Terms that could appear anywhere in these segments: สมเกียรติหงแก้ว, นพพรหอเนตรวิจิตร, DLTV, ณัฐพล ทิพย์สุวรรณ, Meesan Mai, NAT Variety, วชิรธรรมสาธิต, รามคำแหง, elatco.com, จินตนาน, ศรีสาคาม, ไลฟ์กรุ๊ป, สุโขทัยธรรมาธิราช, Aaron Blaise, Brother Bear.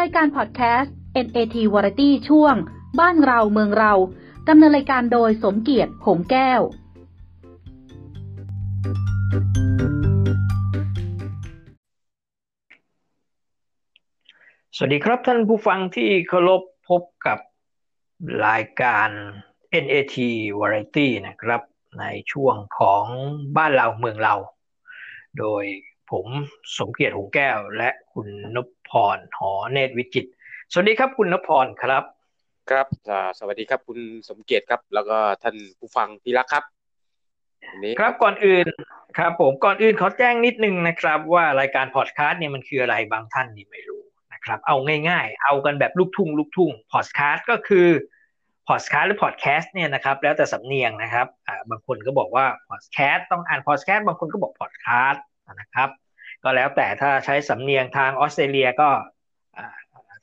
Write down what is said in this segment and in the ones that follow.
รายการพอดแคสต์ NAT Variety ช่วงบ้านเราเมืองเราดำเนินรายการโดยสมเกียรติหงแก้วสวัสดีครับท่านผู้ฟังที่เคารพพบกับรายการ NAT Variety นะครับในช่วงของบ้านเราเมืองเราโดยผมสมเกียรติหงแก้วและคุณนพพรหอเนตรวิจิตรสวัสดีครับคุณนพพรครับครับสวัสดีครับคุณสมเกียรติครับแล้วก็ท่านผู้ฟังที่รักครับครับก่อนอื่นครับผมก่อนอื่นขอแจ้งนิดนึงนะครับว่ารายการพอดคาสต์เนี่ยมันคืออะไรบางท่านนี่ไม่รู้นะครับเอาง่ายๆเอากันแบบลูกทุ่งพอดคาสต์ก็คือพอดคาสต์หรือพอดแคสต์เนี่ยนะครับแล้วแต่สำเนียงนะครับบางคนก็บอกว่าพอดแคสต์ต้องอ่านพอดแคสต์บางคนก็บอกพอดคาสต์นะครับก็แล้วแต่ถ้าใช้สำเนียงทางออสเตรเลียก็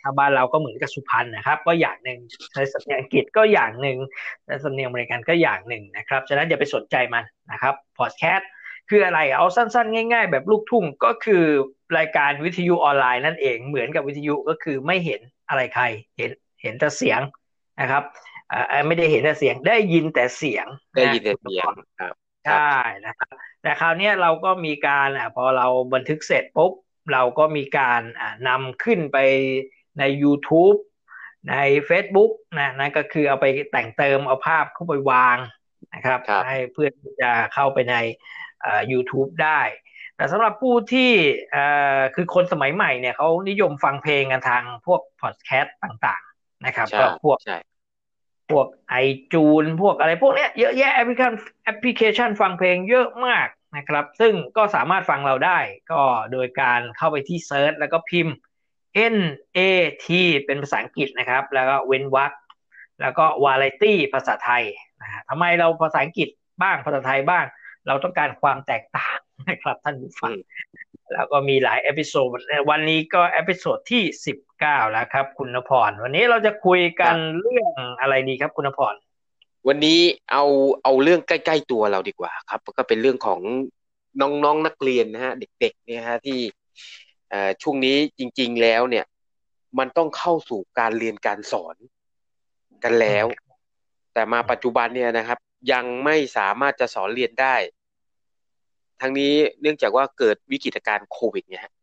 ถ้าบ้านเราก็เหมือนกับสุพรรณนะครับก็อย่างหนึ่งใช้สำเนียงอังกฤษก็อย่างหนึ่งใช้สำเนียงอเมริกันก็อย่างหนึ่งนะครับฉะนั้นอย่าไปสนใจมันนะครับพอดแคสต์คืออะไรเอาสั้นๆง่ายๆแบบลูกทุ่งก็คือรายการวิทยุออนไลน์นั่นเองเหมือนกับวิทยุก็คือไม่เห็นอะไรใครเห็นแต่เสียงนะครับไม่ได้เห็นแต่เสียงได้ยินแต่เสียงได้ยินแต่เสียงครับใช่นะครับแต่คราวนี้เราก็มีการพอเราบันทึกเสร็จปุ๊บเราก็มีการนำขึ้นไปใน YouTube ใน Facebook นะนั่นก็คือเอาไปแต่งเติมเอาภาพเข้าไปวางนะครับให้เพื่อนจะเข้าไปในYouTube ได้แต่สำหรับผู้ที่คือคนสมัยใหม่เนี่ยเขานิยมฟังเพลงกันทางพวกพอดแคสต์ต่างๆนะครับก็พวก iTunes พวกอะไรพวกเนี้ยเยอะแยะแอปพลิเคชันฟังเพลงเยอะมากนะครับซึ่งก็สามารถฟังเราได้ก็โดยการเข้าไปที่เซิร์ชแล้วก็พิมพ์ NAT เป็นภาษาอังกฤษนะครับแล้วก็เว้นวรรคแล้วก็ Variety ภาษาไทยนะฮะทำไมเราภาษาอังกฤษบ้างภาษาไทยบ้างเราต้องการความแตกต่างนะครับท่านผู้ฟังแล้วก็มีหลายเอพิโซดวันนี้ก็เอพิโซดที่19แล้วครับคุณนพรวันนี้เราจะคุยกันเรื่องอะไรดีครับคุณนพรวันนี้เอาเรื่องใกล้ๆตัวเราดีกว่าครับก็เป็นเรื่องของน้องๆนักเรียนนะฮะเด็กๆเนี่ยฮะที่ช่วงนี้จริงๆแล้วเนี่ยมันต้องเข้าสู่การเรียนการสอนกันแล้วแต่มาปัจจุบันเนี่ยนะครับยังไม่สามารถจะสอนเรียนได้ทั้งนี้เนื่องจากว่าเกิดวิกฤตการณ์โควิดเนี่ยฮะ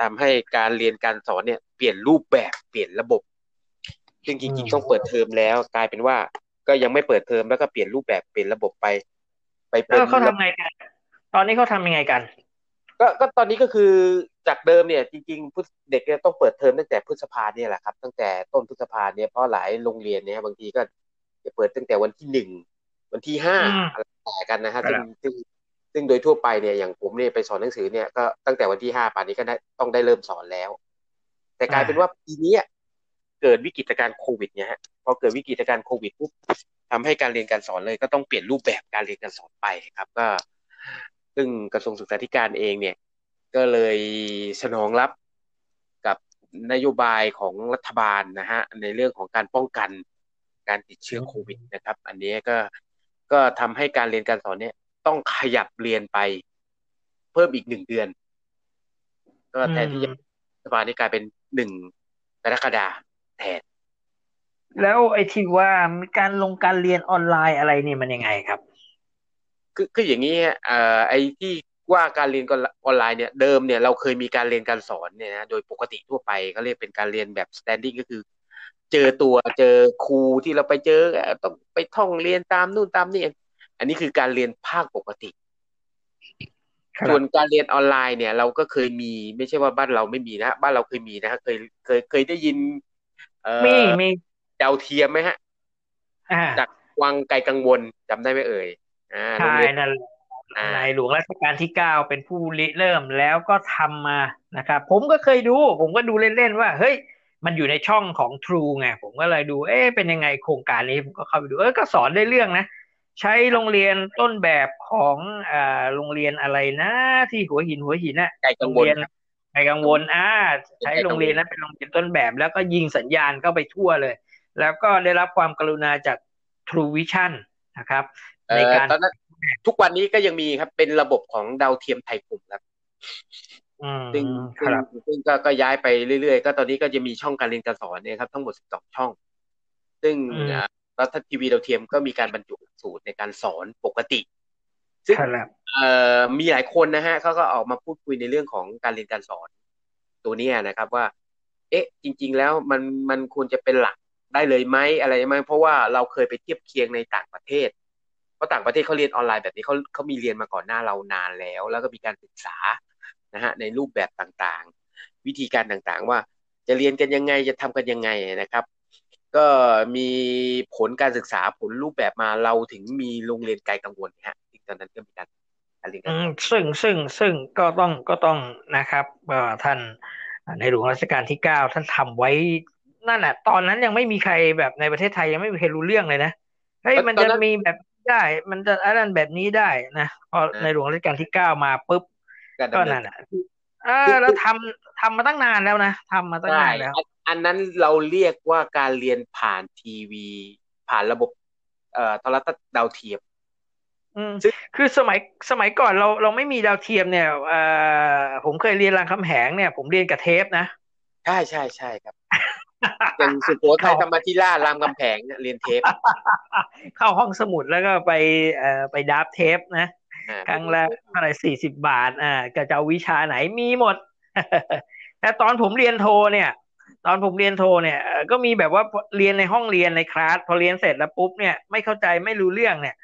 ทำให้การเรียนการสอนเนี่ยเปลี่ยนรูปแบบเปลี่ยนระบบซึ่งจริงๆต้องเปิดเทอมแล้วกลายเป็นว่าก็ยังไม่เปิดเทอมแล้วก็เปลี่ยนรูปแบบเปลี่ยนระบบไปเป็นแล้วเขาทำไงกันตอนนี้เขาทำยังไงกันก็ตอนนี้ก็คือจากเดิมเนี่ยจริงๆเด็กเนี่ยต้องเปิดเทอมตั้งแต่พฤษภาเนี่ยแหละครับตั้งแต่ต้นพฤษภาเนี่ยเพราะหลายโรงเรียนเนี่ยบางทีก็จะเปิดตั้งแต่วันที่1วันที่5อะไรต่อกันนะฮะซึ่งโดยทั่วไปเนี่ยอย่างผมเนี่ยไปสอนหนังสือเนี่ยก็ตั้งแต่วันที่5ป่านนี้ก็ต้องได้เริ่มสอนแล้วแต่กลายเป็นว่าปีนี้เกิดวิกฤตการณ์โควิดเนี่ยฮะพอเกิดวิกฤตการณ์โควิดปุ๊บทำให้การเรียนการสอนเลยก็ต้องเปลี่ยนรูปแบบการเรียนการสอนไปครับก็ซึ่งกระทรวงศึกษาธิการเองเนี่ยก็เลยสนองรับกับนโยบายของรัฐบาลนะฮะในเรื่องของการป้องกันการติดเชื้อโควิดนะครับอันนี้ก็ทำให้การเรียนการสอนเนี่ยต้องขยับเรียนไปเพิ่มอีก1เดือนก็แทนที่จะสภานี้กลายเป็น1กรกฎาคมแทนแล้วไอ้ที่ว่ามีการลงการเรียนออนไลน์อะไรนี่มันยังไงครับคืออย่างนี้ไอ้ที่ว่าการเรียนออนไลน์เนี่ยเดิมเนี่ยเราเคยมีการเรียนการสอนเนี่ยนะโดยปกติทั่วไปก็เรียกเป็นการเรียนแบบ standing ก็คือเจอครูที่เราไปเจอต้องไปท่องเรียนตามนู่นตามนี่อันนี้คือการเรียนภาคปกติส่วนการเรียนออนไลน์เนี่ยเราก็เคยมีไม่ใช่ว่าบ้านเราไม่มีนะบ้านเราเคยมีนะเคยได้ยินมีดาวเทียมไหมฮะจากวังไกลกังวลจำได้ไหมเอ่ยใช่นั่นนายหลวงรัชกาลที่9เป็นผู้ริเริ่มแล้วก็ทำมานะครับผมก็เคยดูผมก็ดูเล่นๆว่าเฮ้ยมันอยู่ในช่องของ True ไงผมก็เลยดูเป็นยังไงโครงการนี้ผมก็เข้าไปดูก็สอนได้เรื่องนะใช้โรงเรียนต้นแบบของโรงเรียนอะไรนะที่หัวหินน่ะไกลกังวลใช้โรงเรียนนั้นเป็นโรงเรียนต้นแบบแล้วก็ยิงสัญญาณเข้าไปทั่วเลยแล้วก็ได้รับความกรุณาจาก True Vision นะครับในการทุกวันนี้ก็ยังมีครับเป็นระบบของดาวเทียมไทยคมครับ อืมครับซึ่งก็ย้ายไปเรื่อยๆก็ตอนนี้ก็จะมีช่องการเรียนการสอนเนี่ยครับทั้งหมด12ช่องซึ่งรัฐทีวีดาวเทียมก็มีการบรรจุหลักสูตรในการสอนปกติซึ่งมีหลายคนนะฮะเขาก็ออกมาพูดคุยในเรื่องของการเรียนการสอนตัวนี้นะครับว่าเอ๊ะจริงๆแล้วมันควรจะเป็นหลักได้เลยไหมอะไรไหมเพราะว่าเราเคยไปเทียบเคียงในต่างประเทศเพราะต่างประเทศเขาเรียนออนไลน์แบบนี้เขามีเรียนมาก่อนหน้าเรานานแล้วแล้วก็มีการศึกษานะฮะในรูปแบบต่างๆวิธีการต่างๆว่าจะเรียนกันยังไงจะทำกันยังไงนะครับก็มีผลการศึกษาผลรูปแบบมาเราถึงมีโรงเรียนไกลกังวลฮะตอนนั้นก็มีการอะไรกันซึ่งก็ต้องนะครับท่านในหลวงรัชกาลที่9ท่านทำไว้นั่นแหละตอนนั้นยังไม่มีใครแบบในประเทศไทยยังไม่มีใครรู้เรื่องเลยนะเฮ้ยมันจะมีแบบได้มันจะอะไรนั่นแบบนี้ได้นะพอในหลวงรัชกาลที่9มาปุ๊บก็นั่นน่ะแล้วทำมาตั้งนานแล้วนะทำมาตั้งนานแล้วอันนั้นเราเรียกว่าการเรียนผ่านทีวีผ่านระบบโทรทัศน์ดาวเทียมคือสมัยก่อนเราไม่มีดาวเทียมเนี่ยผมเคยเรียนรามคำแหงเนี่ยผมเรียนกับเทปนะใช่ใช่ใช่ครับอย่างสุโขทัยธรรมาธิราชรามคำแหงเรียนเทปเข้าห้องสมุดแล้วก็ไปดราฟเทปนะครั้งละอะไร40 บาทก็จะเอาวิชาไหนมีหมดแต่ตอนผมเรียนโทเนี่ยก็มีแบบว่าเรียนในห้องเรียนในคลาสพอเรียนเสร็จแล้วปุ๊บเนี่ยไม่เข้าใจไม่รู้เรื่องเนี่ย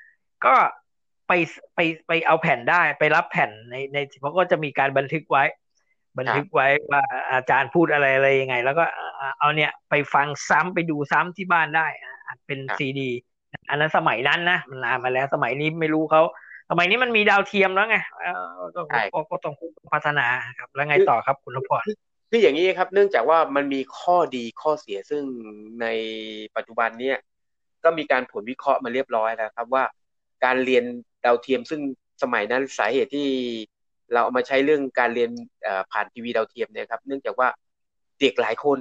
ก็ไปเอาแผ่นได้ไปรับแผ่นในเพราะก็จะมีการบันทึกไว้ว่าอาจารย์พูดอะไรอะไรยังไงแล้วก็เอาเนี่ยไปฟังซ้ำไปดูซ้ำที่บ้านได้อัดเป็นซีดีอันนั้นสมัยนั้นนะมันนานมาแล้วสมัยนี้ไม่รู้เขาสมัยนี้มันมีดาวเทียมแล้วไงก็ต้องพัฒนาครับแล้วไงต่อครับคุณนพพรคืออย่างนี้ครับเนื่องจากว่ามันมีข้อดีข้อเสียซึ่งในปัจจุบันเนี่ยก็มีการผลวิเคราะห์มาเรียบร้อยแล้วครับว่าการเรียนดาวเทียมซึ่งสมัยนั้นสาเหตุที่เราเอามาใช้เรื่องการเรียนผ่านทีวีดาวเทียมเนี่ยครับเนื่องจากว่าเด็กหลายคน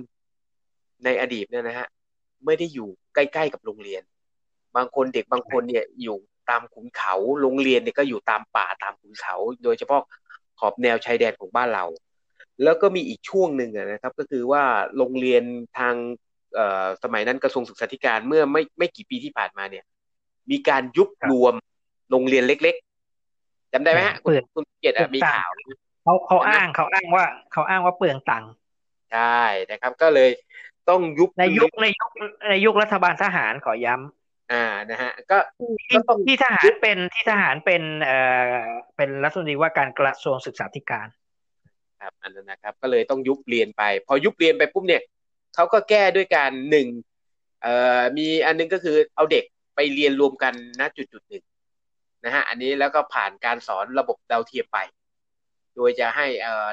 ในอดีตเนี่ยนะฮะไม่ได้อยู่ใกล้ๆกับโรงเรียนบางคนเด็กบางคนเนี่ยอยู่ตามขุนเขาโรงเรียนเนี่ยก็อยู่ตามป่าตามขุนเขาโดยเฉพาะขอบแนวชายแดนของบ้านเราแล้วก็มีอีกช่วงหนึ่งนะครับก็คือว่าโรงเรียนทางสมัยนั้นกระทรวงศึกษาธิการเมื่อไม่กี่ปีที่ผ่านมาเนี่ยมีการยุบรวมโรงเรียนเล็กๆจำได้ไหมฮะคุณเกียรติมีข่าวเขาอ้างว่าเปลืองตังค์ใช่นะครับก็เลยต้องยุบในยุครัฐบาลทหารขอย้ำนะฮะก็ที่ทหารเป็นเป็นรัฐมนตรีว่าการกระทรวงศึกษาธิการครับอันนั้นนะครับก็เลยต้องยุบเรียนไปพอยุบเรียนไปปุ๊บเนี่ยเขาก็แก้ด้วยการ1มีอันนึงก็คือเอาเด็กไปเรียนรวมกันณจุดๆหนึ่งนะฮะอันนี้แล้วก็ผ่านการสอนระบบดาวเทียมไปโดยจะให้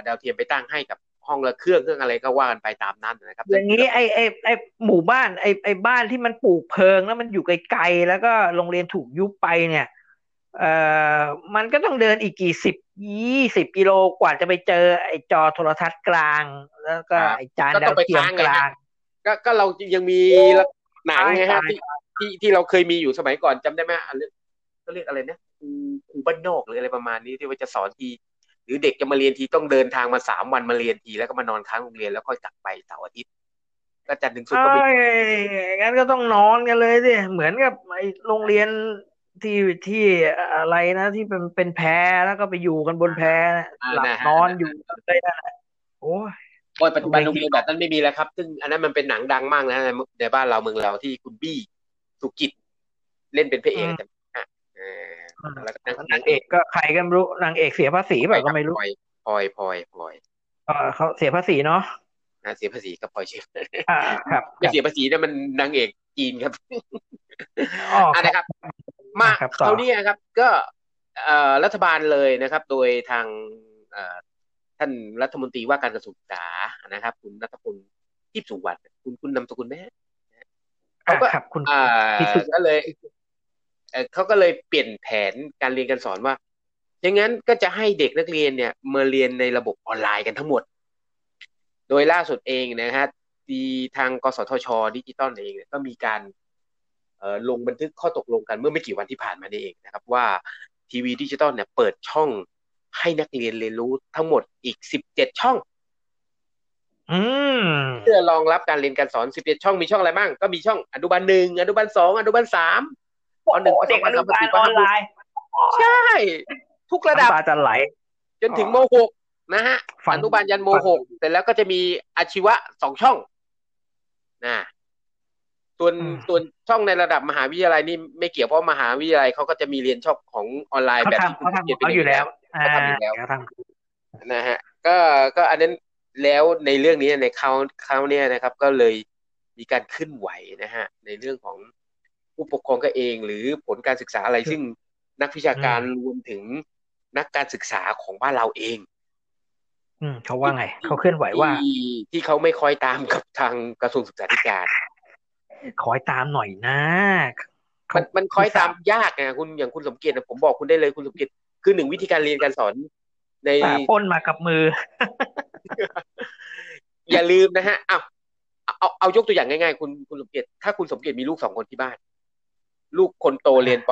ดาวเทียมไปตั้งให้กับห้องละเครื่องอะไรก็ว่ากันไปตามนั้นนะครับอย่างนี้ไอ้หมู่บ้านไอ้บ้านที่มันปลูกเพิงแล้วมันอยู่ไกลๆแล้วก็โรงเรียนถูกยุบไปเนี่ยมันก็ต้องเดินอีกกี่10-20 กิโลกว่าจะไปเจอไอ้จอโทรทัศน์กลางแล้วก็ไอ้จานดาวเทียมกลางก็เรายังมีหนังไงฮะที่เราเคยมีอยู่สมัยก่อนจำได้ไหมก็เรียกอะไรนะครูบ้านนอกหรืออะไรประมาณนี้ที่ว่าจะสอนทีหรือเด็กจะมาเรียนทีต้องเดินทางมา3 วันมาเรียนทีแล้วก็มานอนค้างโรงเรียนแล้วค่อยกลับไปเสาร์อาทิตย์ก็จันทร์ถึงศุกร์ก็ไม่งั้นก็ต้องนอนกันเลยสิเหมือนกับไอ้โรงเรียนที่อะไรนะที่เป็นแพแล้วก็ไปอยู่กันบนแพหลับนอนอยู่ได้นั่นแหละโอ้ยปัจจุบันโรงเรียนแบบนั้นไม่มีแล้วครับซึ่งอันนั้นมันเป็นหนังดังมากนะในบ้านเราเมืองเราที่คุณบี้สุกิจเล่นเป็นพระเอกแต่แล้วนางเอกก็ใครก็ไม่รู้นางเอกเสียภาษีแบบก็ไม่รู้พลอยเขาเสียภาษีเนาะเสียภาษีกับพลอยเชฟครับไม่เสียภาษีนะมันนางเอกจีนครับนะครับมาเท่านี้นะครับก็รัฐบาลเลยนะครับโดยทางท่านรัฐมนตรีว่าการกระทรวงศึกษานะครับคุณณัฐพล ทิพย์สุวรรณคุณนามสกุลไหมเขาก็เขาก็เลยเปลี่ยนแผนการเรียนการสอนว่าอย่างนั้นก็จะให้เด็กนักเรียนเนี่ยมาเรียนในระบบออนไลน์กันทั้งหมดโดยล่าสุดเองนะฮะที่ทางกสทช.ดิจิตอลเองเนี่ยก็มีการลงบันทึกข้อตกลงกันเมื่อไม่กี่วันที่ผ่านมานี่เองนะครับว่าทีวีดิจิตอลเนี่ยเปิดช่อง ให้นักเรียนเรียนรู้ทั้งหมดอีก17ช่องเพื่อรองรับการเรียนการสอน17ช่องมีช่องอะไรบ้างก็มีช่องอนุบาล1อนุบาล2อนุบาล3ป .1 ป .2 ป .3 ป .4 ป .5 ใช่ทุกระดับจะไหลจนถึงม .6 นะฮะอนุบาลยันม .6 เสร็จแล้วก็จะมีอาชีวะ2ช่องนะส่วนช่องในระดับมหาวิทยาลัยนี่ไม่เกี่ยวเพราะมหาวิทยาลัยเขาก็จะมีเรียนช่องของออนไลน์แบบที่คุณเกียรติเป็นอยู่แล้วเขาทำอยู่แล้วนะฮะก็อันนั้นแล้วในเรื่องนี้ในเขาเนี่ยนะครับก็เลยมีการเคลื่อนไหวนะฮะในเรื่องของผู้ปกครองก็เองหรือผลการศึกษาอะไรซึ่งนักวิชาการรวมถึงนักการศึกษาของบ้านเราเองเขาว่าไงเขาเคลื่อนไหวว่าที่เขาไม่คอยตามกับทางกระทรวงศึกษาธิการคอยตามหน่อยนะมันคอยตามยากนะคุณอย่างคุณสมเกียรติผมบอกคุณได้เลยคุณสมเกียรติคือหนึ่งวิธีการเรียนการสอนในป้นมากับมือ อย่าลืมนะฮะเอายกตัวอย่างง่ายๆคุณสมเกียรติถ้าคุณสมเกียรติมีลูก2คนที่บ้านลูกคนโตเรียนป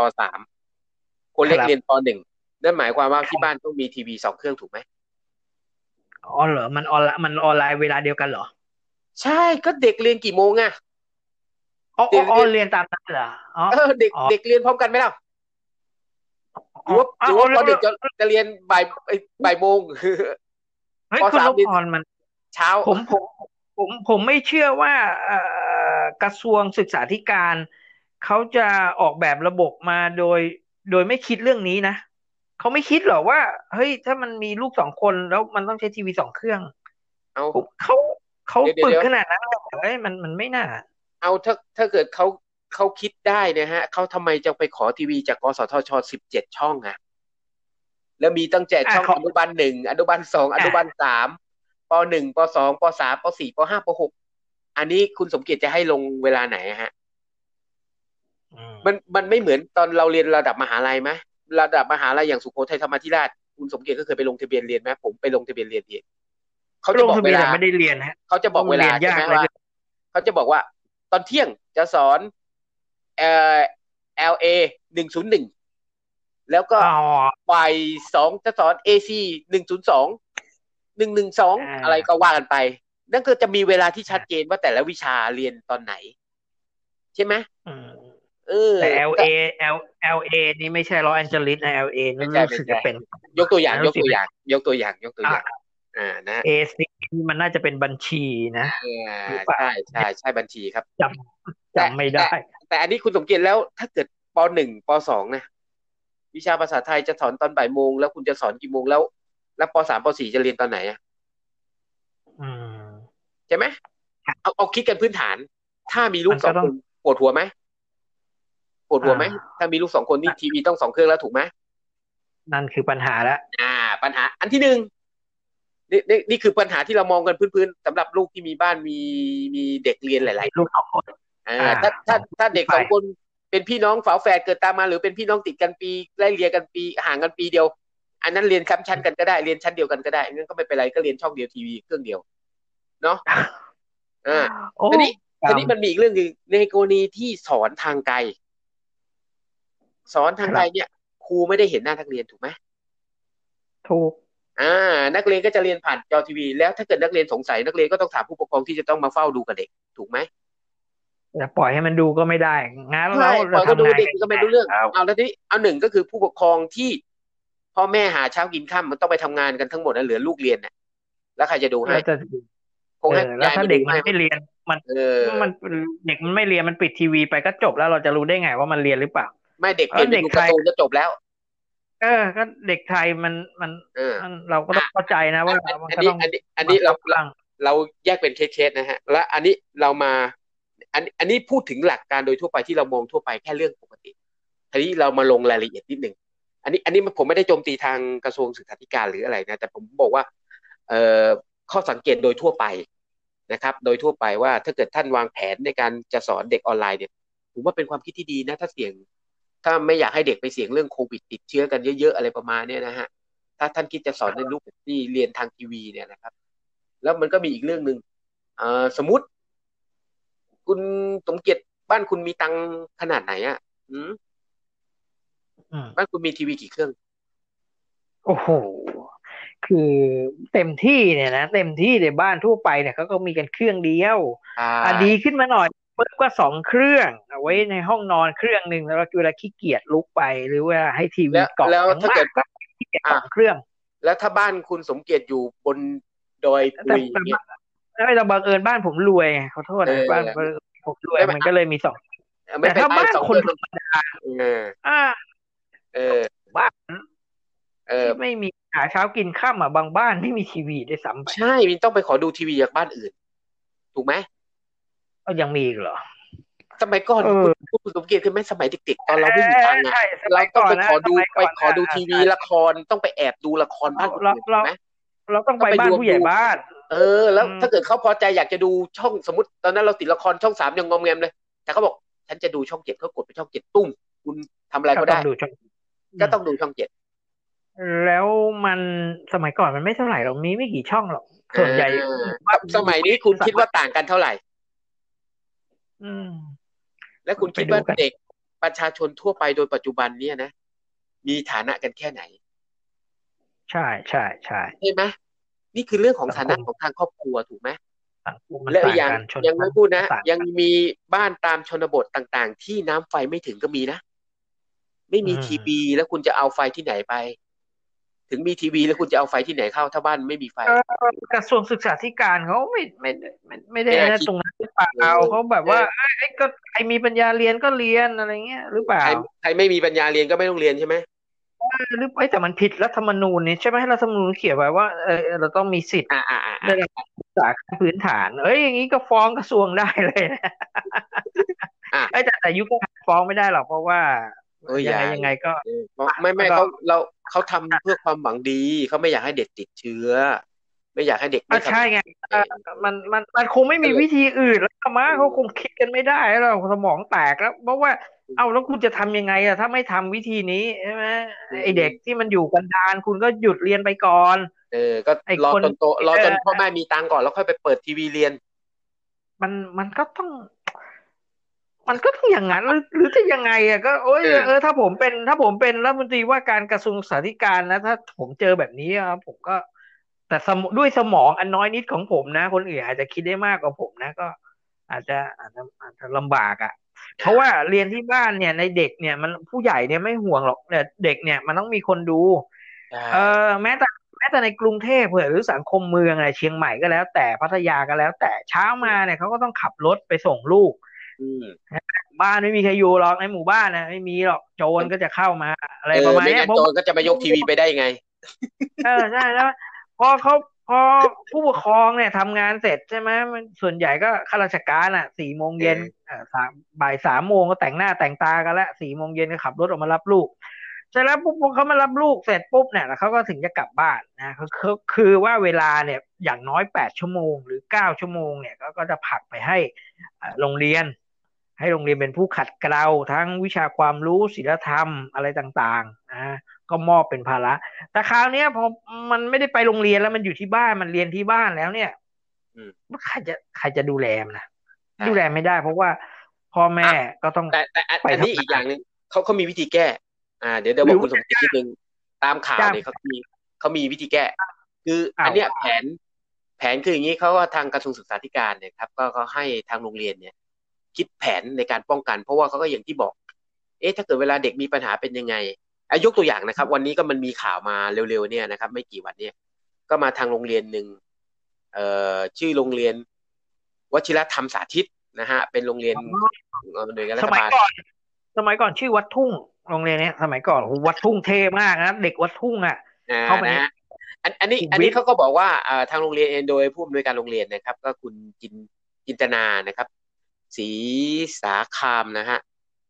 .3 คนเล็กเรียนป.1 นั่นหมายความว่าที่บ้านต้องมีทีวี2เครื่องถูกไหมอ๋อเหรอมันออนไลน์เวลาเดียวกันเหรอใช่ก็เด็กเรียนกี่โมงอะเรียนตามนั้นเหรอเด็กเรียนพร้อมกันไหมล่ะหรือว่าพอเด็กจะเรียนบ่ายโมงเฮ้ยคุณลูกอ่อนมันเช้าผมไม่เชื่อว่ากระทรวงศึกษาธิการเขาจะออกแบบระบบมาโดยไม่คิดเรื่องนี้นะเขาไม่คิดหรอว่าเฮ้ยถ้ามันมีลูกสองคนแล้วมันต้องใช้ทีวีสองเครื่องเขาปึกขนาดนั้นเลยมันไม่น่าเอาถ้าเกิดเขาคิดได้นะฮะเขาทำไมจะไปขอทีวีจากกสทช17ช่องอ่ะแล้วมีตั้งแต่ช่องอนุบาล1อนุบาล2อนุบาล3ป.1ป.2ป.3ป.4ป.5ป.6อันนี้คุณสมเกียรติจะให้ลงเวลาไหนฮะมันไม่เหมือนตอนเราเรียนระดับมหาลัยไหมระดับมหาลัยอย่างสุโขทัยธรรมาธิราชคุณสมเกียรติก็เคยไปลงทะเบียนเรียนไหมผมไปลงทะเบียนเรียนเองเขาจะบอกเวลาไม่ได้เรียนฮะเขาจะบอกเวลาใช่ไหมว่าเขาจะบอกว่าตอนเที่ยงจะสอนLA 101แล้วก็บ่าย2จะสอน AC 102 112อะไรก็ว่ากันไปนั่นก็จะมีเวลาที่ชัดเจนว่าแต่ละวิชาเรียนตอนไหนใช่ไหมแต่ LA นี่ไม่ใช่ลอสแอนเจลิสนะ LA นี่รู้สึกจะเป็นยกตัวอย่างนะ AC มันน่าจะเป็นบัญชีนะใช่บัญชีครับจำไม่ได้แต่อันนี้คุณสมเกียรติแล้วถ้าเกิดป.1 ป.2 นะวิชาภาษาไทยจะสอนตอนบ่ายโมงแล้วคุณจะสอนกี่โมงแล้วป.3 ป.4 จะเรียนตอนไหนอ่ะใช่ไหมเอาคิดกันพื้นฐานถ้ามีลูกสองคนปวดหัวไหมถ้ามีลูกสองคนนี่ทีวีต้องสองเครื่องแล้วถูกไหมนั่นคือปัญหาแล้วปัญหาอันที่หนึ่งนี่คือปัญหาที่เรามองกันพื้นๆสำหรับลูกที่มีบ้านมีเด็กเรียนหลายๆลูกสองคนถ้าเด็กสองคนเป็นพี่น้องฝาแฝดเกิดตามมาหรือเป็นพี่น้องติดกันปีไล่เรียนกันปีห่างกันปีเดียวอันนั้นเรียนซ้ำชั้นกันก็ได้เรียนชั้นเดียวกันก็ได้งั้นก็ไม่เป็นไรก็เรียนช่องเดียวทีวีเครื่องเดียวเนาะทีนี้มันมีอีกเรื่องนึงในกรณีที่สอนทางไกลเนี่ยครูไม่ได้เห็นหน้านักเรียนถูกไหมถูกนักเรียนก็จะเรียนผ่านจอทีวีแล้วถ้าเกิดนักเรียนสงสัยนักเรียนก็ต้องถามผู้ปกครองที่จะต้องมาเฝ้าดูกับเด็กถูกไหมจะปล่อยให้มันดูก็ไม่ได้งั้นเราก็ดูเด็กก็ไม่รู้เรื่องเอาแล้วที่เอาหนึ่งก็คือผู้ปกครองที่พ่อแม่หาเช้ากินค่ำมันต้องไปทำงานกันทั้งหมดแล้วเหลือลูกเรียนน่ะแล้วใครจะดูให้คงให้แล้วถ้าเด็กมันไม่เรียนมันเด็กมันไม่เรียนมันปิดทีวีไปก็จบแล้วเราจะรู้ได้ไงว่ามันเรียนหรือเปล่าไม่เด็กเป็นเด็กไทยก็จบแล้วก็เด็กไทยมันเราก็ต้องเข้าใจนะว่าอันนี้เราแยกเป็นเคสๆนะฮะและอันนี้เรามาอันนี้พูดถึงหลักการโดยทั่วไปที่เรามองทั่วไปแค่เรื่องปกติทีนี้เรามาลงรายละเอียดนิดนึงอันนี้ผมไม่ได้โจมตีทางกระทรวงศึกษาธิการหรืออะไรนะแต่ผมบอกว่าข้อสังเกตโดยทั่วไปนะครับโดยทั่วไปว่าถ้าเกิดท่านวางแผนในการจะสอนเด็กออนไลน์เนี่ยผมว่าเป็นความคิดที่ดีนะถ้าไม่อยากให้เด็กไปเสี่ยงเรื่องโควิดติดเชื้อกันเยอะๆอะไรประมาณนี้นะฮะถ้าท่านคิดจะสอนในรูปแบบที่เรียนทางทีวีเนี่ยนะครับแล้วมันก็มีอีกเรื่องนึงสมมติคุณสมเกียรติบ้านคุณมีตังค์ขนาดไหนอ่ะบ้านคุณมีทีวีกี่เครื่องโอ้โห คือเต็มที่เนี่ยนะเต็มที่ในบ้านทั่วไปเนี่ยเขาก็มีกันเครื่องเดียวดีขึ้นมาหน่อยก็2เครื่องเอาไว้ในห้องนอนเครื่องนึงแล้วเวลาขี้เกียจลุกไปหรือว่าให้ทีวีเกาะแล้วถ้าเกิดขี้เกียจ2เครื่องแล้วถ้าบ้านคุณสมเกียรติอยู่บนดอยปุยอย่างเงี้ยไม่ต้องบังเอิญบ้านผมรวยขอโทษนะบ้านผมรวยมันก็เลยมี2แต่ถ้าบ้านคนธรรมดาบ้านไม่มีหาเช้ากินค่ำบางบ้านไม่มีทีวีด้วยซ้ำไปใช่มันต้องไปขอดูทีวีจากบ้านอื่นถูกไหมยังมีอีกเหรอสมัยก่อนคุณสมเกียรติคือไม่สมัยเด็กๆตอนเราไม่มีตังค์เราต้องไปขอดูทีวีละครต้องไปแอบดูละครบ้านคนอื่นนะเราต้องไปบ้านผู้ใหญ่บ้านแล้วถ้าเกิดเขาพอใจอยากจะดูช่องสมมติตอนนั้นเราติดละครช่อง3ยังงอมแงมเลยแต่เขาบอกฉันจะดูช่อง7เขากดไปช่อง7ตุ้มคุณทำอะไรก็ได้ก็ต้องดูช่อง7แล้วมันสมัยก่อนมันไม่เท่าไหร่เรามีไม่กี่ช่องหรอกส่วนใหญ่สมัยนี้คุณคิดว่าต่างกันเท่าไหร่แล้วคุณคิดว่าเด็กประชาชนทั่วไปโดยปัจจุบันเนี่ยนะมีฐานะกันแค่ไหนใช่ๆๆใช่ไหมนี่คือเรื่องของฐานะของทางครอบครัวถูกไหมและยังไม่พูดนะยังมีบ้านตามชนบทต่างๆที่น้ำไฟไม่ถึงก็มีนะไม่มีทีวีแล้วคุณจะเอาไฟที่ไหนไปถึงมีทีวีแล้วคุณจะเอาไฟที่ไหนเข้าถ้าบ้านไม่มีไฟกระทรวงศึกษาธิการเขาไม่ได้นะตรงนั้นหรือเปล่าเขาแบบว่าไอ้ก็ใครมีปัญญาเรียนก็เรียนอะไรเงี้ยหรือเปล่าใครไม่มีปัญญาเรียนก็ไม่ต้องเรียนใช่ไหมหรือไอ้แต่มันผิดรัฐธรรมนูญนี่ใช่ไหมรัฐธรรมนูญเขียนไว้ว่าเราต้องมีสิทธิ์ในการศึกษาขั้นพื้นฐานอย่างนี้ก็ฟ้องกระทรวงได้เลยไอ้แต่ยุคฟ้องไม่ได้หรอกเพราะว่ายังไงก็ไม่เขาทำเพื่อความหวังดีเขาไม่อยากให้เด็กติดเชื้อไม่อยากให้เด็กไม่ใช่ไงมันคงไม่มีวิธีอื่นแล้วธรรมะเขาคงคิดกันไม่ได้แล้วสมองแตกแล้วเพราะว่าแล้วคุณจะทำยังไงอะถ้าไม่ทำวิธีนี้ใช่ไหมไอเด็กที่มันอยู่กันดานคุณก็หยุดเรียนไปก่อนก็รอจนโตรอจนพ่อแม่มีตังค์ก่อนแล้วค่อยไปเปิดทีวีเรียนมันก็ต้องอย่างนั้นหรือจะยังไงอ่ะก็ถ้าผมเป็นรัฐมนตรีว่าการกระทรวงศึกษาธิการนะถ้าผมเจอแบบนี้ครับผมก็แต่ด้วยสมองอันน้อยนิดของผมนะคนอื่นอาจจะคิดได้มากกว่าผมนะก็อาจจะลำบากอ่ะเพราะว่าเรียนที่บ้านเนี่ยในเด็กเนี่ยมันผู้ใหญ่เนี่ยไม่ห่วงหรอกแต่เด็กเนี่ยมันต้องมีคนดูแม้แต่ในกรุงเทพหรือสังคมเมืองอะไรเชียงใหม่ก็แล้วแต่พัทยาก็แล้วแต่เช้ามาเนี่ยเขาก็ต้องขับรถไปส่งลูกบ้านไม่มีใครอยู่หรอกในหมู่บ้านนะไม่มีหรอกโจรก็จะเข้ามาอะไรประมาณนี้โจรก็จะมายกทีวีไปได้ไงใช่แล้วพอผู้ปกครองเนี่ยทำงานเสร็จใช่ไหมมันส่วนใหญ่ก็ข้าราชการอ่ะ 4:00 นบ่าย 3:00 นก็แต่งหน้าแต่งตากันละ 4:00 นก็ขับรถออกมารับลูกเสร็จแล้วปุ๊บพอเขามารับลูกเสร็จปุ๊บเนี่ยแล้วเขาก็ถึงจะกลับบ้านนะคือว่าเวลาเนี่ยอย่างน้อย8ชั่วโมงหรือ9ชั่วโมงเนี่ยก็จะผลักไปให้โรงเรียนเป็นผู้ขัดเกลาทั้งวิชาความรู้ศีลธรรมอะไรต่างๆนะก็มอบเป็นภาระแต่คราวนี้พอมันไม่ได้ไปโรงเรียนแล้วมันอยู่ที่บ้านมันเรียนที่บ้านแล้วเนี่ยใครจะดูแลมันนะดูแลไม่ได้เพราะว่าพ่อแม่ก็ต้องแต่อันนี้อีกอย่างนึงเขามีวิธีแก้เดี๋ยวบอกคุณสมจิตนิดนึงตามข่าวเนี่ยเขามีวิธีแก้คืออันเนี้ยแผนคืออย่างนี้เขาก็ทางกระทรวงศึกษาธิการเนี่ยครับก็เขาให้ทางโรงเรียนเนี่ยคิดแผนในการป้องกันเพราะว่าเขาก็อย่างที่บอกถ้าเกิดเวลาเด็กมีปัญหาเป็นยังไงยกตัวอย่างนะครับวันนี้ก็มันมีข่าวมาเร็วๆเนี่ยนะครับไม่กี่วันเนี่ยก็มาทางโรงเรียนหนึ่งชื่อโรงเรียนวชิรธรรมสาธิตนะฮะเป็นโรงเรียนโดยรัฐบาลสมัยก่อนชื่อวัดทุ่งโรงเรียนเนี้ยสมัยก่อนวัดทุ่งเท่มากนะเด็กวัดทุ่งอ่ะเข้าไปอันนี้เขาก็บอกว่าทางโรงเรียนเองโดยผู้อำนวยการโรงเรียนนะครับก็คุณจินตนานะครับศรีสาคามนะฮะ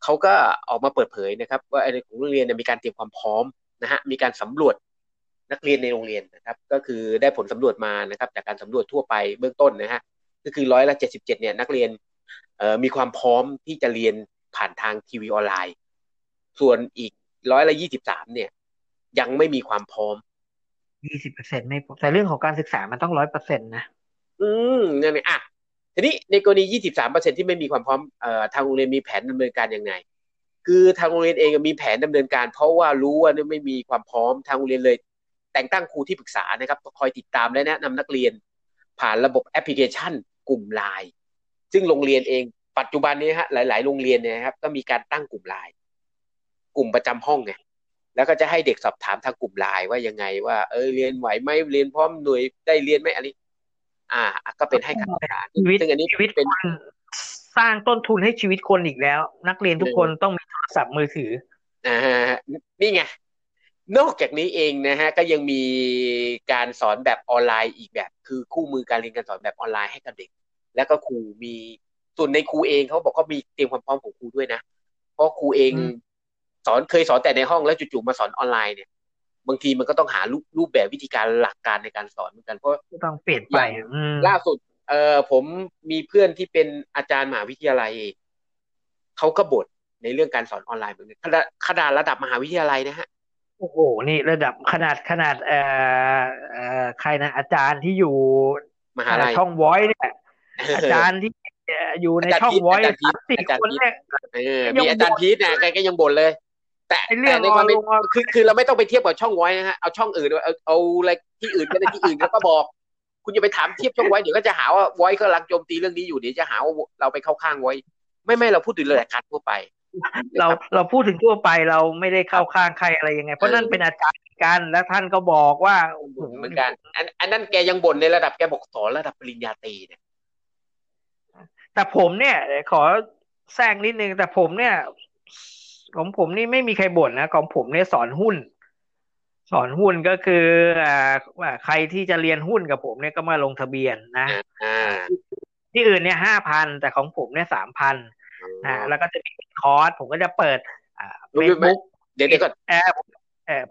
เขาก็ออกมาเปิดเผยนะครับว่าในของโรงเรียนมีการเตรียมความพร้อมนะฮะมีการสำรวจนักเรียนในโรงเรียนนะครับก็คือได้ผลสำรวจมานะครับจากการสำรวจทั่วไปเบื้องต้นนะฮะก็คือ177%เนี่ยนักเรียนมีความพร้อมที่จะเรียนผ่านทางทีวีออนไลน์ส่วนอีก123%เนี่ยยังไม่มีความพร้อม 20% ไม่พร้อมแต่เรื่องของการศึกษามันต้อง 100% นะนั่นนี่ทีนี้ในกรณี 23% ที่ไม่มีความพร้อมทางโรงเรียนมีแผนดำเนินการยังไงคือทางโรงเรียนเองมีแผนดำเนินการเพราะว่ารู้ว่าไม่มีความพร้อมทางโรงเรียนเลย แต่งตั้งครูที่ปรึกษานะครับคอยติดตามและแนะนำนักเรียนผ่านระบบแอปพลิเคชันกลุ่ม LINE ซึ่งโรงเรียนเองปัจจุบันนี้ฮะหลายๆโรงเรียนเนี่ยครับก็มีการตั้งกลุ่ม LINE กลุ่มประจำห้องไงแล้วก็จะให้เด็กสอบถามทางกลุ่ม LINE ว่ายังไงว่าเรียนไหวไหมเรียนพร้อมหน่วยได้เรียนไหมอันนี้ก็เป็นให้การศึกษาซึ่งอันนี้เป็นสร้างต้นทุนให้ชีวิตคนอีกแล้วนักเรียนทุกคนต้องมีโทรศัพท์มือถือนี่ไงนอกจากนี้เองนะฮะก็ยังมีการสอนแบบออนไลน์อีกแบบคือคู่มือการเรียนการสอนแบบออนไลน์ให้กับเด็กแล้วก็ครูมีส่วนในครูเองเขาบอกเขามีเตรียมความพร้อมของครูด้วยนะเพราะครูเองสอนเคยสอนแต่ในห้องแล้วจู่ๆมาสอนออนไลน์เนี่ยบางทีมันก็ต้องหารูปแบบวิธีการหลักการในการสอนเหมือนกันเพราะต้องเปลี่ยนไปล่าสุดผมมีเพื่อนที่เป็นอาจารย์มหาวิทยาลัยเขาก็บ่นในเรื่องการสอนออนไลน์เหมือนกันขนาดระดับมหาวิทยาลัยนะฮะโอ้โหนี่ระดับขนาดใครนะอาจารย์ที่อยู่มหาวิทยาลัยช่องวอยเนี่ยอาจารย์ที่อยู่ในช่องวอย3-4 คนเนี่ยมีอาจารย์พีทนะแกก็ยังบ่นเลยแต่ในความเป็นคือเราไม่ต้องไปเทียบกับช่องวอยนะฮะเอาช่องอื่นเอาอะไรที่อื่นก็ได้ที่อื่นแล้วก็บอกคุณจะไปถามเทียบช่องไว้เดี๋ยวก็จะหาว่าไว้กำลังโจมตีเรื่องนี้อยู่เดี๋ยวจะหาว่าเราไปเข้าข้างไว้ไม่เราพูดถึงเรื่องการทั่วไปเราพูดถึงทั่วไปเราไม่ได้เข้าข้างใครอะไรยังไงเพราะนั่นเป็นอาจารย์กันแล้วท่านก็บอกว่าเหมือนกันอันนั้นแกยังบ่นในระดับแกบอกสอนระดับปริญญาตรีเนี่ยแต่ผมเนี่ยขอแซงนิดนึงแต่ผมเนี่ยของผมนี่ไม่มีใครบ่นนะของผมเนี่ยสอนหุ้นก็คือใครที่จะเรียนหุ้นกับผมเนี่ยก็มาลงทะเบียนนะที่อื่นเนี่ย 5,000 แต่ของผมเนี่ย 3,000 แล้วก็จะมีคอร์สผมก็จะเปิดFacebook เดี๋ยวๆก่อน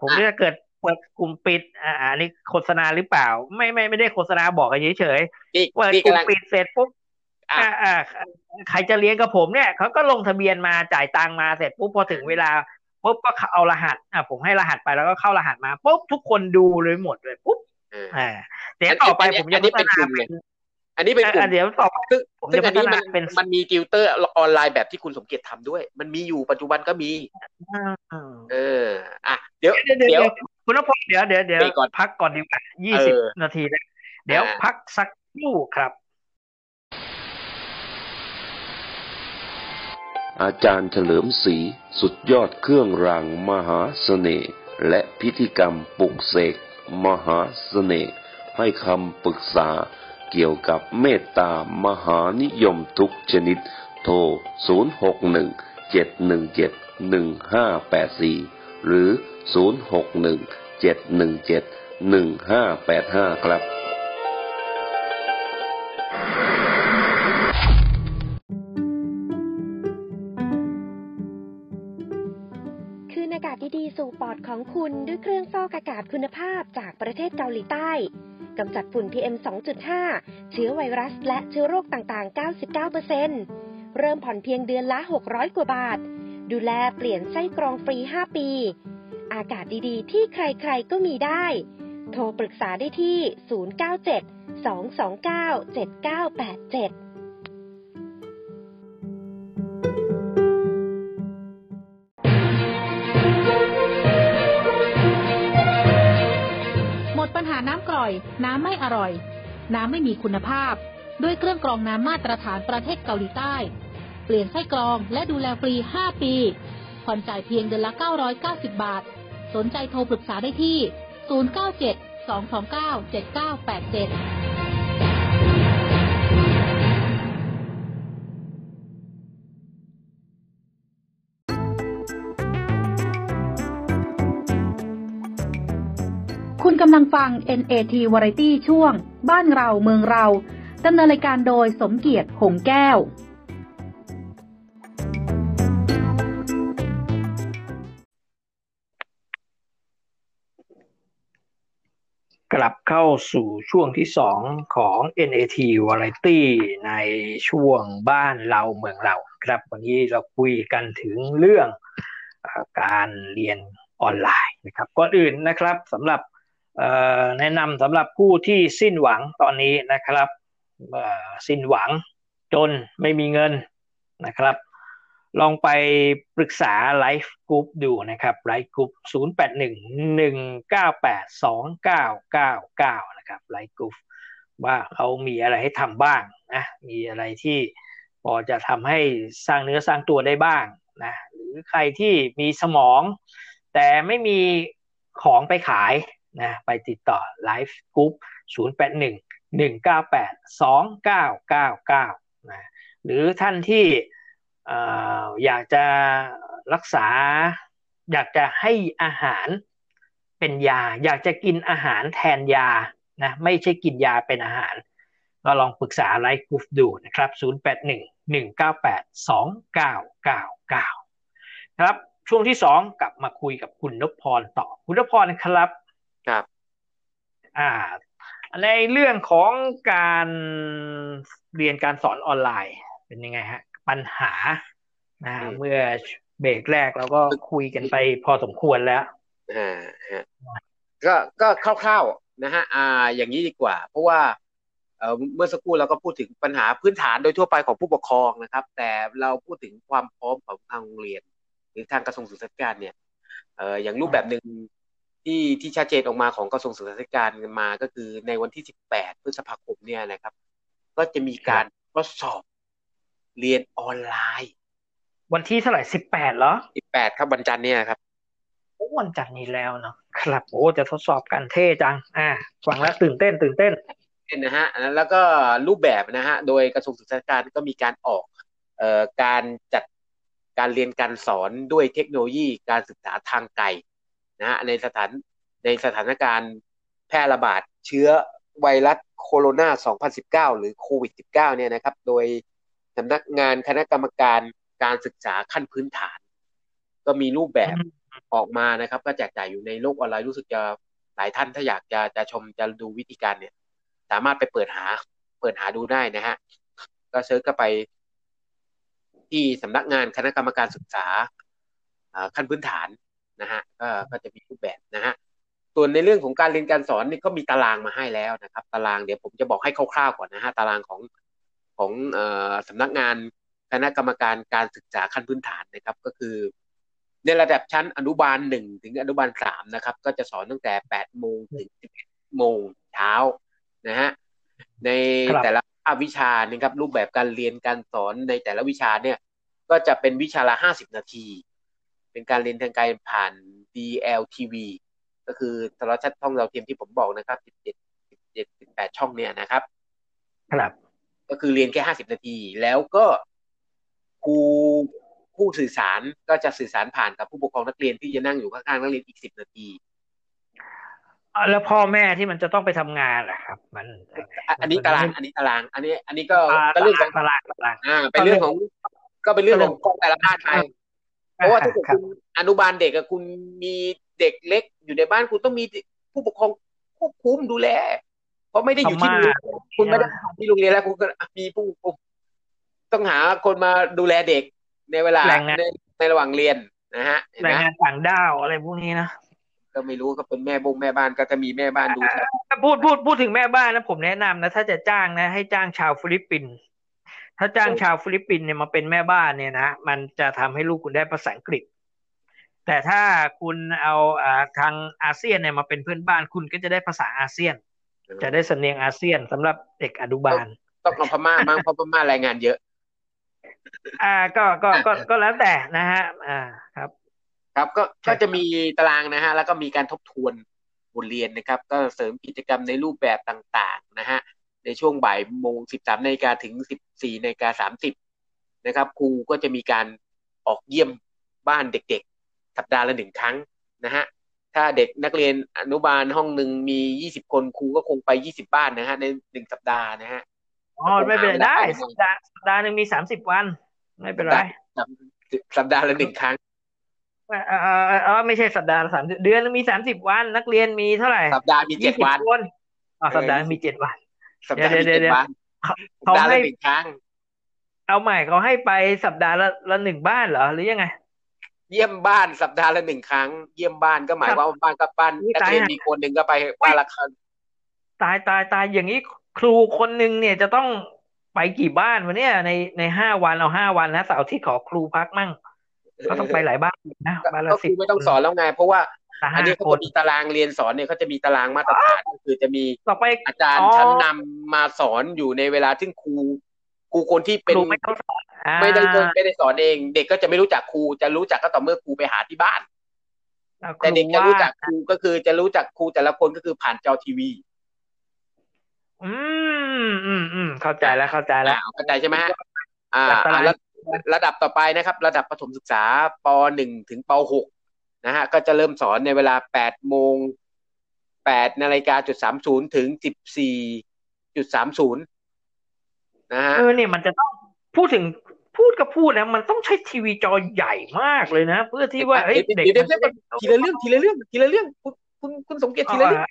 ผมจะเปิดกลุ่มปิดอันนี้โฆษณาหรือเปล่าไม่ได้โฆษณาบอกกันเฉยๆเปิดกลุ่มปิดเสร็จปุ๊บใครจะเรียนกับผมเนี่ยเขาก็ลงทะเบียนมาจ่ายตังค์มาเสร็จปุ๊บพอถึงเวลาปุ๊บก็เอารหัสผมให้รหัสไปแล้วก็เข้ารหัสมาปุ๊บทุกคนดูเลยหมดเลยปุ๊บเดี๋ยวต่อไปผมจะพัฒนาเป็นอันนี้เป็นกลุ่มเดี๋ยวต่อไปซึ่งอันนี้มันมีติวเตอร์ออนไลน์แบบที่คุณสมเกียรติทำด้วยมันมีอยู่ปัจจุบันก็มีเดี๋ยวคุณนพเดี๋ยวพักก่อนดีกว่า20 นาทีแล้วเดี๋ยวพักสักครู่ครับอาจารย์เฉลิมศรีสุดยอดเครื่องรางมหาเสน่ห์และพิธีกรรมปลุกเสกมหาเสน่ห์ให้คำปรึกษาเกี่ยวกับเมตตามหานิยมทุกชนิดโทร0617171584หรือ0617171585ครับดีๆสู่ปอดของคุณด้วยเครื่องฟอกอากาศคุณภาพจากประเทศเกาหลีใต้กำจัดฝุ่น PM 2.5 เชื้อไวรัสและเชื้อโรคต่างๆ 99% เริ่มผ่อนเพียงเดือนละ600 กว่าบาทดูแลเปลี่ยนไส้กรองฟรี5 ปีอากาศดีๆที่ใครๆก็มีได้โทรปรึกษาได้ที่097-229-7987ปัญหาน้ำกร่อยน้ำไม่อร่อยน้ำไม่มีคุณภาพด้วยเครื่องกรองน้ำมาตรฐานประเทศเกาหลีใต้เปลี่ยนไส้กรองและดูแลฟรี5 ปีผ่อนจ่ายเพียงเดือนละ990 บาทสนใจโทรปรึกษาได้ที่097-229-7987กำลังฟัง NAT Variety ช่วงบ้านเราเมืองเราดำเนินรายการโดยสมเกียรติหงแก้วกลับเข้าสู่ช่วงที่2ของ NAT Variety ในช่วงบ้านเราเมืองเราครับวันนี้เราคุยกันถึงเรื่องการเรียนออนไลน์นะครับก่อนอื่นนะครับสำหรับแนะนำสำหรับผู้ที่สิ้นหวังตอนนี้นะครับสิ้นหวังจนไม่มีเงินนะครับ ลองไปปรึกษาไลฟ์กรุ๊ปดูนะครับไลฟ์กรุ๊ป0811982999นะครับไลฟ์กรุ๊ปว่าเขามีอะไรให้ทำบ้างนะมีอะไรที่พอจะทำให้สร้างเนื้อสร้างตัวได้บ้างนะหรือใครที่มีสมองแต่ไม่มีของไปขายนะไปติดต่อไลฟ์กรุ๊ป0811982999นะหรือท่านที่อยากจะรักษาอยากจะให้อาหารเป็นยาอยากจะกินอาหารแทนยานะไม่ใช่กินยาเป็นอาหารก็ลองปรึกษาไลฟ์กรุ๊ปดูนะครับ0811982999ครับช่วงที่2กลับมาคุยกับคุณนพพรต่อคุณนพพรครับครับในเรื่องของการเรียนการสอนออนไลน์เป็นยังไงฮะปัญหาเมื่อเบรกแรกเราก็คุยกันไปพอสมควรแล้วก็คร่าวๆนะฮะอย่างนี้ดีกว่าเพราะว่าเมื่อสักครู่เราก็พูดถึงปัญหาพื้นฐานโดยทั่วไปของผู้ปกครองนะครับแต่เราพูดถึงความพร้อมของทางโรงเรียนหรือทางกระทรวงศึกษาธิการเนี่ยอย่างรูปแบบนึงที่ชัดเจนออกมาของกระทรวงศึกษาธิการมาก็คือในวันที่18พฤษภาคมเนี่ยนะครับก็จะมีการทดสอบเรียนออนไลน์วันที่เท่าไหร่18เหรอ18ครับวันจันทร์เนี่ยครับโอ้วันจันทร์นี้แล้วเนาะครับโอ้จะทดสอบกันเท่จังฟังแล้วตื่นเต้นนะฮะแล้วก็รูปแบบนะฮะโดยกระทรวงศึกษาธิการก็มีการออกการจัดการเรียนการสอนด้วยเทคโนโลยีการศึกษาทางไกลนะฮะในสถานการณ์แพร่ระบาดเชื้อไวรัสโคโรนา2019หรือโควิด-19 เนี่ยนะครับโดยสำนักงานคณะกรรมการการศึกษาขั้นพื้นฐานก็มีรูปแบบออกมานะครับก็แจกจ่ายอยู่ในโลกออนไลน์รู้สึกจะหลายท่านถ้าอยากจะชมจะดูวิธีการเนี่ยสามารถไปเปิดหาดูได้นะฮะก็เซิร์ชเข้าไปที่สำนักงานคณะกรรมการศึกษาขั้นพื้นฐานนะฮะก็จะมีรูปแบบนะฮะส่วนในเรื่องของการเรียนการสอนนี่ก็มีตารางมาให้แล้วนะครับตารางเดี๋ยวผมจะบอกให้คร่าวๆก่อนนะฮะตารางของสำนักงานคณะกรรมการการศึกษาขั้นพื้นฐานนะครับก็คือในระดับชั้นอนุบาล1ถึงอนุบาล3นะครับก็จะสอนตั้งแต่ 8:00 นถึง 11:00 นเช้านะฮะในแต่ละภาควิชานะครับรูปแบบการเรียนการสอนในแต่ละวิชาเนี่ยก็จะเป็นวิชาละ50นาทีเป็นการเรียนทางไกลผ่าน DLTV ก็คือโทรทัศน์ช่องดาวเทียมที่ผมบอกนะครับ17 18ช่องเนี่ยนะครับครับก็คือเรียนแค่50นาทีแล้วก็ครูผู้สื่อสารก็จะสื่อสารผ่านกับผู้ปกครองนักเรียนที่จะนั่งอยู่ข้างๆนักเรียนอีก10นาทีแล้วพ่อแม่ที่มันจะต้องไปทำงานล่ะครับมันอันนี้ตารางอันนี้ก็เป็นเรื่องของตารางเป็นเรื่องของก็เป็นเรื่องของแต่ละภาคไปเพราะว่าถ้าคุณอนุบาลเด็กกับคุณมีเด็กเล็กอยู่ในบ้านคุณต้องมีผู้ปกครองควบคุมดูแลเพราะไม่ได้อยู่ที่คุณไม่ได้ที่โรงเรียนแล้วคุณก็มีผู้ปกครองต้องหาคนมาดูแลเด็กในเวลาในระหว่างเรียนนะฮะแรงงานต่างด้าวอะไรพวกนี้นะก็ไม่รู้ก็เป็นแม่บ้านก็จะมีแม่บ้านดูแลพูดถึงแม่บ้านนะผมแนะนำนะถ้าจะจ้างนะให้จ้างชาวฟิลิปปินส์ถ้าจ้างชาวฟิลิปปินส์เนี่ยมาเป็นแม่บ้านเนี่ยนะมันจะทำให้ลูกคุณได้ภาษาอังกฤษแต่ถ้าคุณเอาทางอาเซียนเนี่ยมาเป็นเพื่อนบ้านคุณก็จะได้ภาษาอาเซียนจะได้สำเนียงอาเซียนสำหรับเด็กอนุบาลต้องเอาพม่าบ้างเพราะพม่ารายงานเยอะก็แล้วแต่นะฮะครับครับก็จะมีตารางนะฮะแล้วก็มีการทบทวนบทเรียนนะครับก็เสริมกิจกรรมในรูปแบบต่างๆนะฮะในช่วงบ่ายโมง 13:00 นถึง 14:30 นนะครับครูก็จะมีการออกเยี่ยมบ้านเด็กๆสัปดาห์ละ1ครั้งนะฮะถ้าเด็กนักเรียนอนุบาลห้องนึงมี20คนครูก็คงไป20บ้านนะฮะใน1สัปดาห์นะฮะอ๋อไม่เป็นไรได้สัปดาห์นึงมี30วันไม่เป็นไรสัปดาห์ละ1ครั้งไม่ใช่สัปดาห์ละ30เดือนมี30วันนักเรียนมีเท่าไหร่สัปดาห์มี7วันสัปดาห์มี7วันสัปดาห์ละ1บ้านเขาให้1ครั้งเอาใหม่เขาให้ไปสัปดาห์ละ1บ้านเหรอหรือยังไงเยี่ยมบ้านสัปดาห์ละ1ครั้งเยี่ยมบ้านก็หมายว่าบ้านกับบ้านนักเรียนมีคนนึงก็ไปบ้านละครั้งตายอย่างนี้ครูคนนึงเนี่ยจะต้อง ไปกี่บ้านวะเนี่ยใน5 วันเอา5 วันนะเสาร์อาทิตย์ขอครูพักมั่งก็ต้องไปหลายบ้านนะบ้านละ10ไม่ต้องสอนแล้วไงเพราะว่าอันนี้เขามีตารางเรียนสอนเนี่ยเขาจะมีตารางมาตรฐานก็คือจะมีอาจารย์ชั้นนำมาสอนอยู่ในเวลาซึ่งครูคนที่เป็นไม่ได้สอนเองเด็กก็จะไม่รู้จักครูจะรู้จักก็ต่อเมื่อครูไปหาที่บ้านแต่เด็กจะรู้จักครูก็คือจะรู้จักครูแต่ละคนก็คือผ่านจอทีวีเข้าใจแล้วเข้าใจใช่ไหมระดับต่อไปนะครับระดับประถมศึกษาป .1 ถึงป .6 นะฮะก็จะเริ่มสอนในเวลา 8:08 น.30 ถึง 14:30 นะฮะเนี่ยมันจะต้องพูดมันต้องใช้ทีวีจอใหญ่มากเลยนะเพื่อที่ว่าเด็กทีละเรื่องคุณสมเกียรติทีละเรื่อง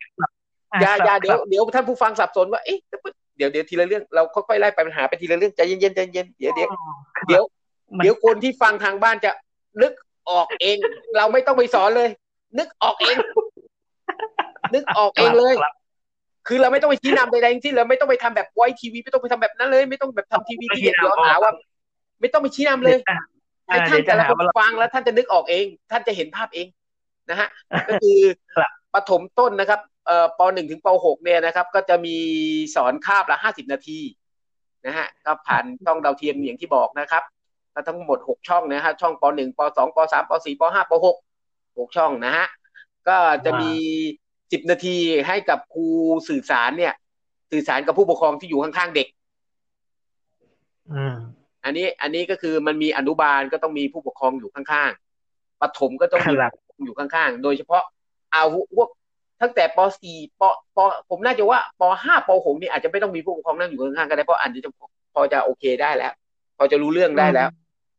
อย่าเดี๋ยวท่านผู้ฟังสับสนว่าเดี๋ยวทีละเรื่องเราค่อยๆไล่ไปปัญหาไปทีละเรื่องใจเย็นๆใจเย็นเดี๋ยวคนที่ฟังทางบ้านจะนึกออกเองเราไม่ต้องไปสอนเลยนึกออกเองเลยคือเราไม่ต้องไปชี้นำใดๆทั้งสิ้นเราไม่ต้องไปทำแบบไวทีวีไม่ต้องไปทำแบบนั้นเลยไม่ต้องแบบทำทีวีที่เด็กย้อนหาว่าไม่ต้องไปชี้นำเลยให้ท่านแต่ละคนฟังแล้วท่านจะนึกออกเองท่านจะเห็นภาพเองนะฮะก็คือประถมต้นนะครับป .1 ถึงป .6 เนี่ยนะครับก็จะมีสอนคาบละ50นาทีนะฮะก็ผ่านช่องดาวเทียมอย่างที่บอกนะครับก็ทั้งหมด6ช่องนะฮะช่องป .1 ป .2 ป .3 ป .4 ป .5 ป .6 6ช่องนะฮะก็จะมี10นาทีให้กับครูสื่อสารเนี่ยสื่อสารกับผู้ปกครองที่อยู่ข้างๆเด็กอันนี้ก็คือมันมีอนุบาลก็ต้องมีผู้ปกครองอยู่ข้างๆประถมก็ต้องมีอยู่ข้างๆโดยเฉพาะเอาพวกตั้งแต่ป .4 ปผมน่าจะว่าป .5 ป .6 นี่อาจจะไม่ต้องมีผู้ปกครองนั่งอยู่ข้างๆก็ได้เพราะอันนี้จะพอจะโอเคได้แล้วพอจะรู้เรื่องได้แล้ว